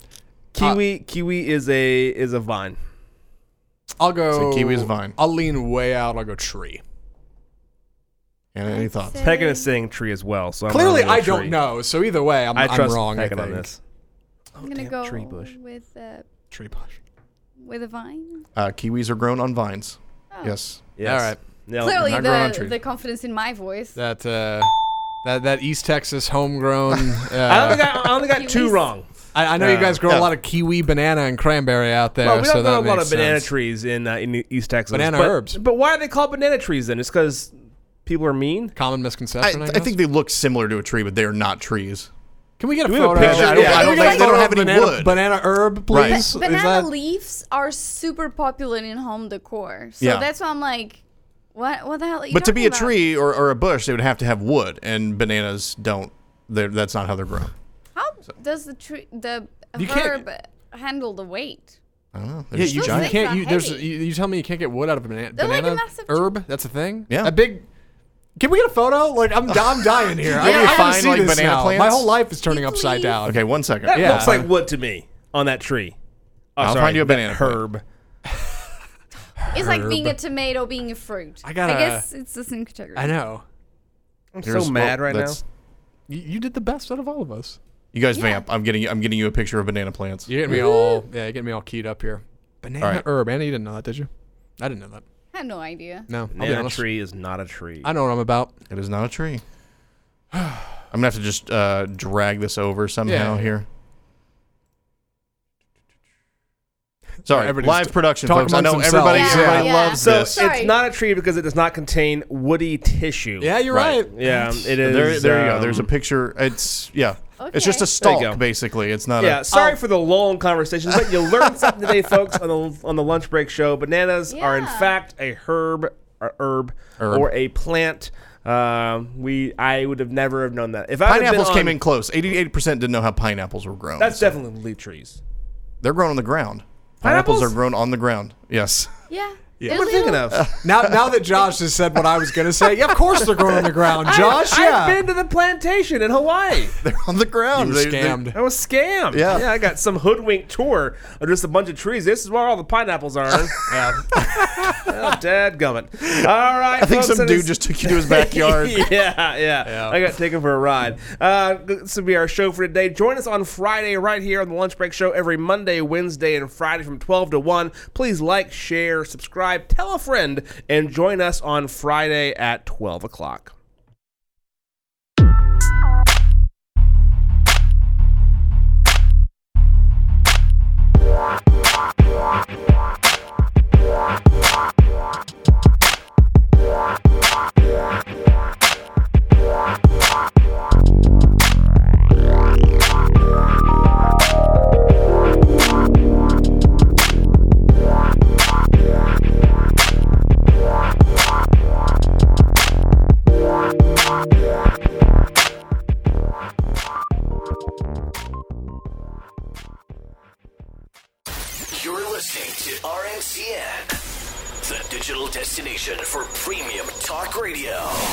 Kiwi, uh, kiwi is a is a vine. I'll go. So kiwi's vine. I'll lean way out. I'll go tree. And any thoughts? Tegan is saying tree as well. So clearly, I don't tree. know. So either way, I'm, I I'm trust wrong. Tegan on this. I'm oh, gonna damn, go tree bush. with a tree bush. With a vine. Uh, kiwis are grown on vines. Oh. Yes. Yes. All right. No, clearly, the the confidence in my voice. That uh, that that East Texas homegrown. Uh, I only got I only got two wrong. I, I know uh, you guys grow yeah. a lot of kiwi, banana, and cranberry out there. Well, we don't so grow a lot of sense. banana trees in uh, in East Texas. Banana but, herbs. But why are they called banana trees then? It's because people are mean. Common misconception. I, I, I think they look similar to a tree, but they are not trees. Can we get a we photo? Have a I don't, yeah. I don't like, they don't have any banana, wood. Banana herb, please. Right. Ba- banana leaves are super popular in home decor. So yeah. that's why I'm like, what, what the hell? Are you but to be about? a tree or, or a bush, they would have to have wood, and bananas don't. They're, that's not how they're grown. How so. does the tree, the you herb handle the weight? I don't know. There's yeah, you, Johnny. Can't, you, there's, you, you tell me you can't get wood out of a banana, banana like a herb? Tree. That's a thing? Yeah. A big... Can we get a photo? Like I'm, I'm dying here. yeah, I need to find like banana now. plants. My whole life is turning upside down. Okay, one second. That yeah. looks like wood to me on that tree. Oh, I'll sorry, find you a banana herb. herb. It's like being a tomato, being a fruit. I got. I guess it's the same category. I know. I'm There's, so mad well, right now. You, you did the best out of all of us. You guys yeah. vamp. I'm getting. I'm getting you a picture of banana plants. You're getting me all. Yeah, you're getting me all keyed up here. Banana right. herb. Anna, you didn't know that, did you? I didn't know that. I have no idea. No, a tree is not a tree. I know what I'm about. It is not a tree. I'm going to have to just uh, drag this over somehow yeah. here. Sorry, live production, folks. I know everybody, yeah. everybody yeah. loves so this. So it's not a tree because it does not contain woody tissue. Yeah, you're right. right. Yeah, it is. There, there um, you go. There's a picture. It's, yeah. Okay. It's just a stalk, basically. It's not. Yeah. A, sorry oh. for the long conversations, but you learned something today, folks, on the on the lunch break show. Bananas yeah. are in fact a herb, or herb, herb. or a plant. Uh, we I would have never have known that. If pineapples I on, came in close, eighty-eight percent didn't know how pineapples were grown. That's so. definitely trees. They're grown on the ground. Pineapples, pineapples are grown on the ground. Yes. Yeah. Yeah. What are you thinking of? now, now that Josh has said what I was going to say, yeah, of course they're growing on the ground, Josh. I, yeah. I've been to the plantation in Hawaii. They're on the ground. You were they, scammed. They, I was scammed. Yeah. yeah, I got some hoodwink tour of just a bunch of trees. This is where all the pineapples are. yeah. oh, dadgummit. All right, I think folks, some dude just took you to his backyard. yeah, yeah, yeah. I got taken for a ride. Uh, this will be our show for today. Join us on Friday right here on the Lunch Break Show every Monday, Wednesday, and Friday from twelve to one. Please like, share, subscribe. Tell a friend and join us on Friday at twelve o'clock. Digital destination for premium talk radio.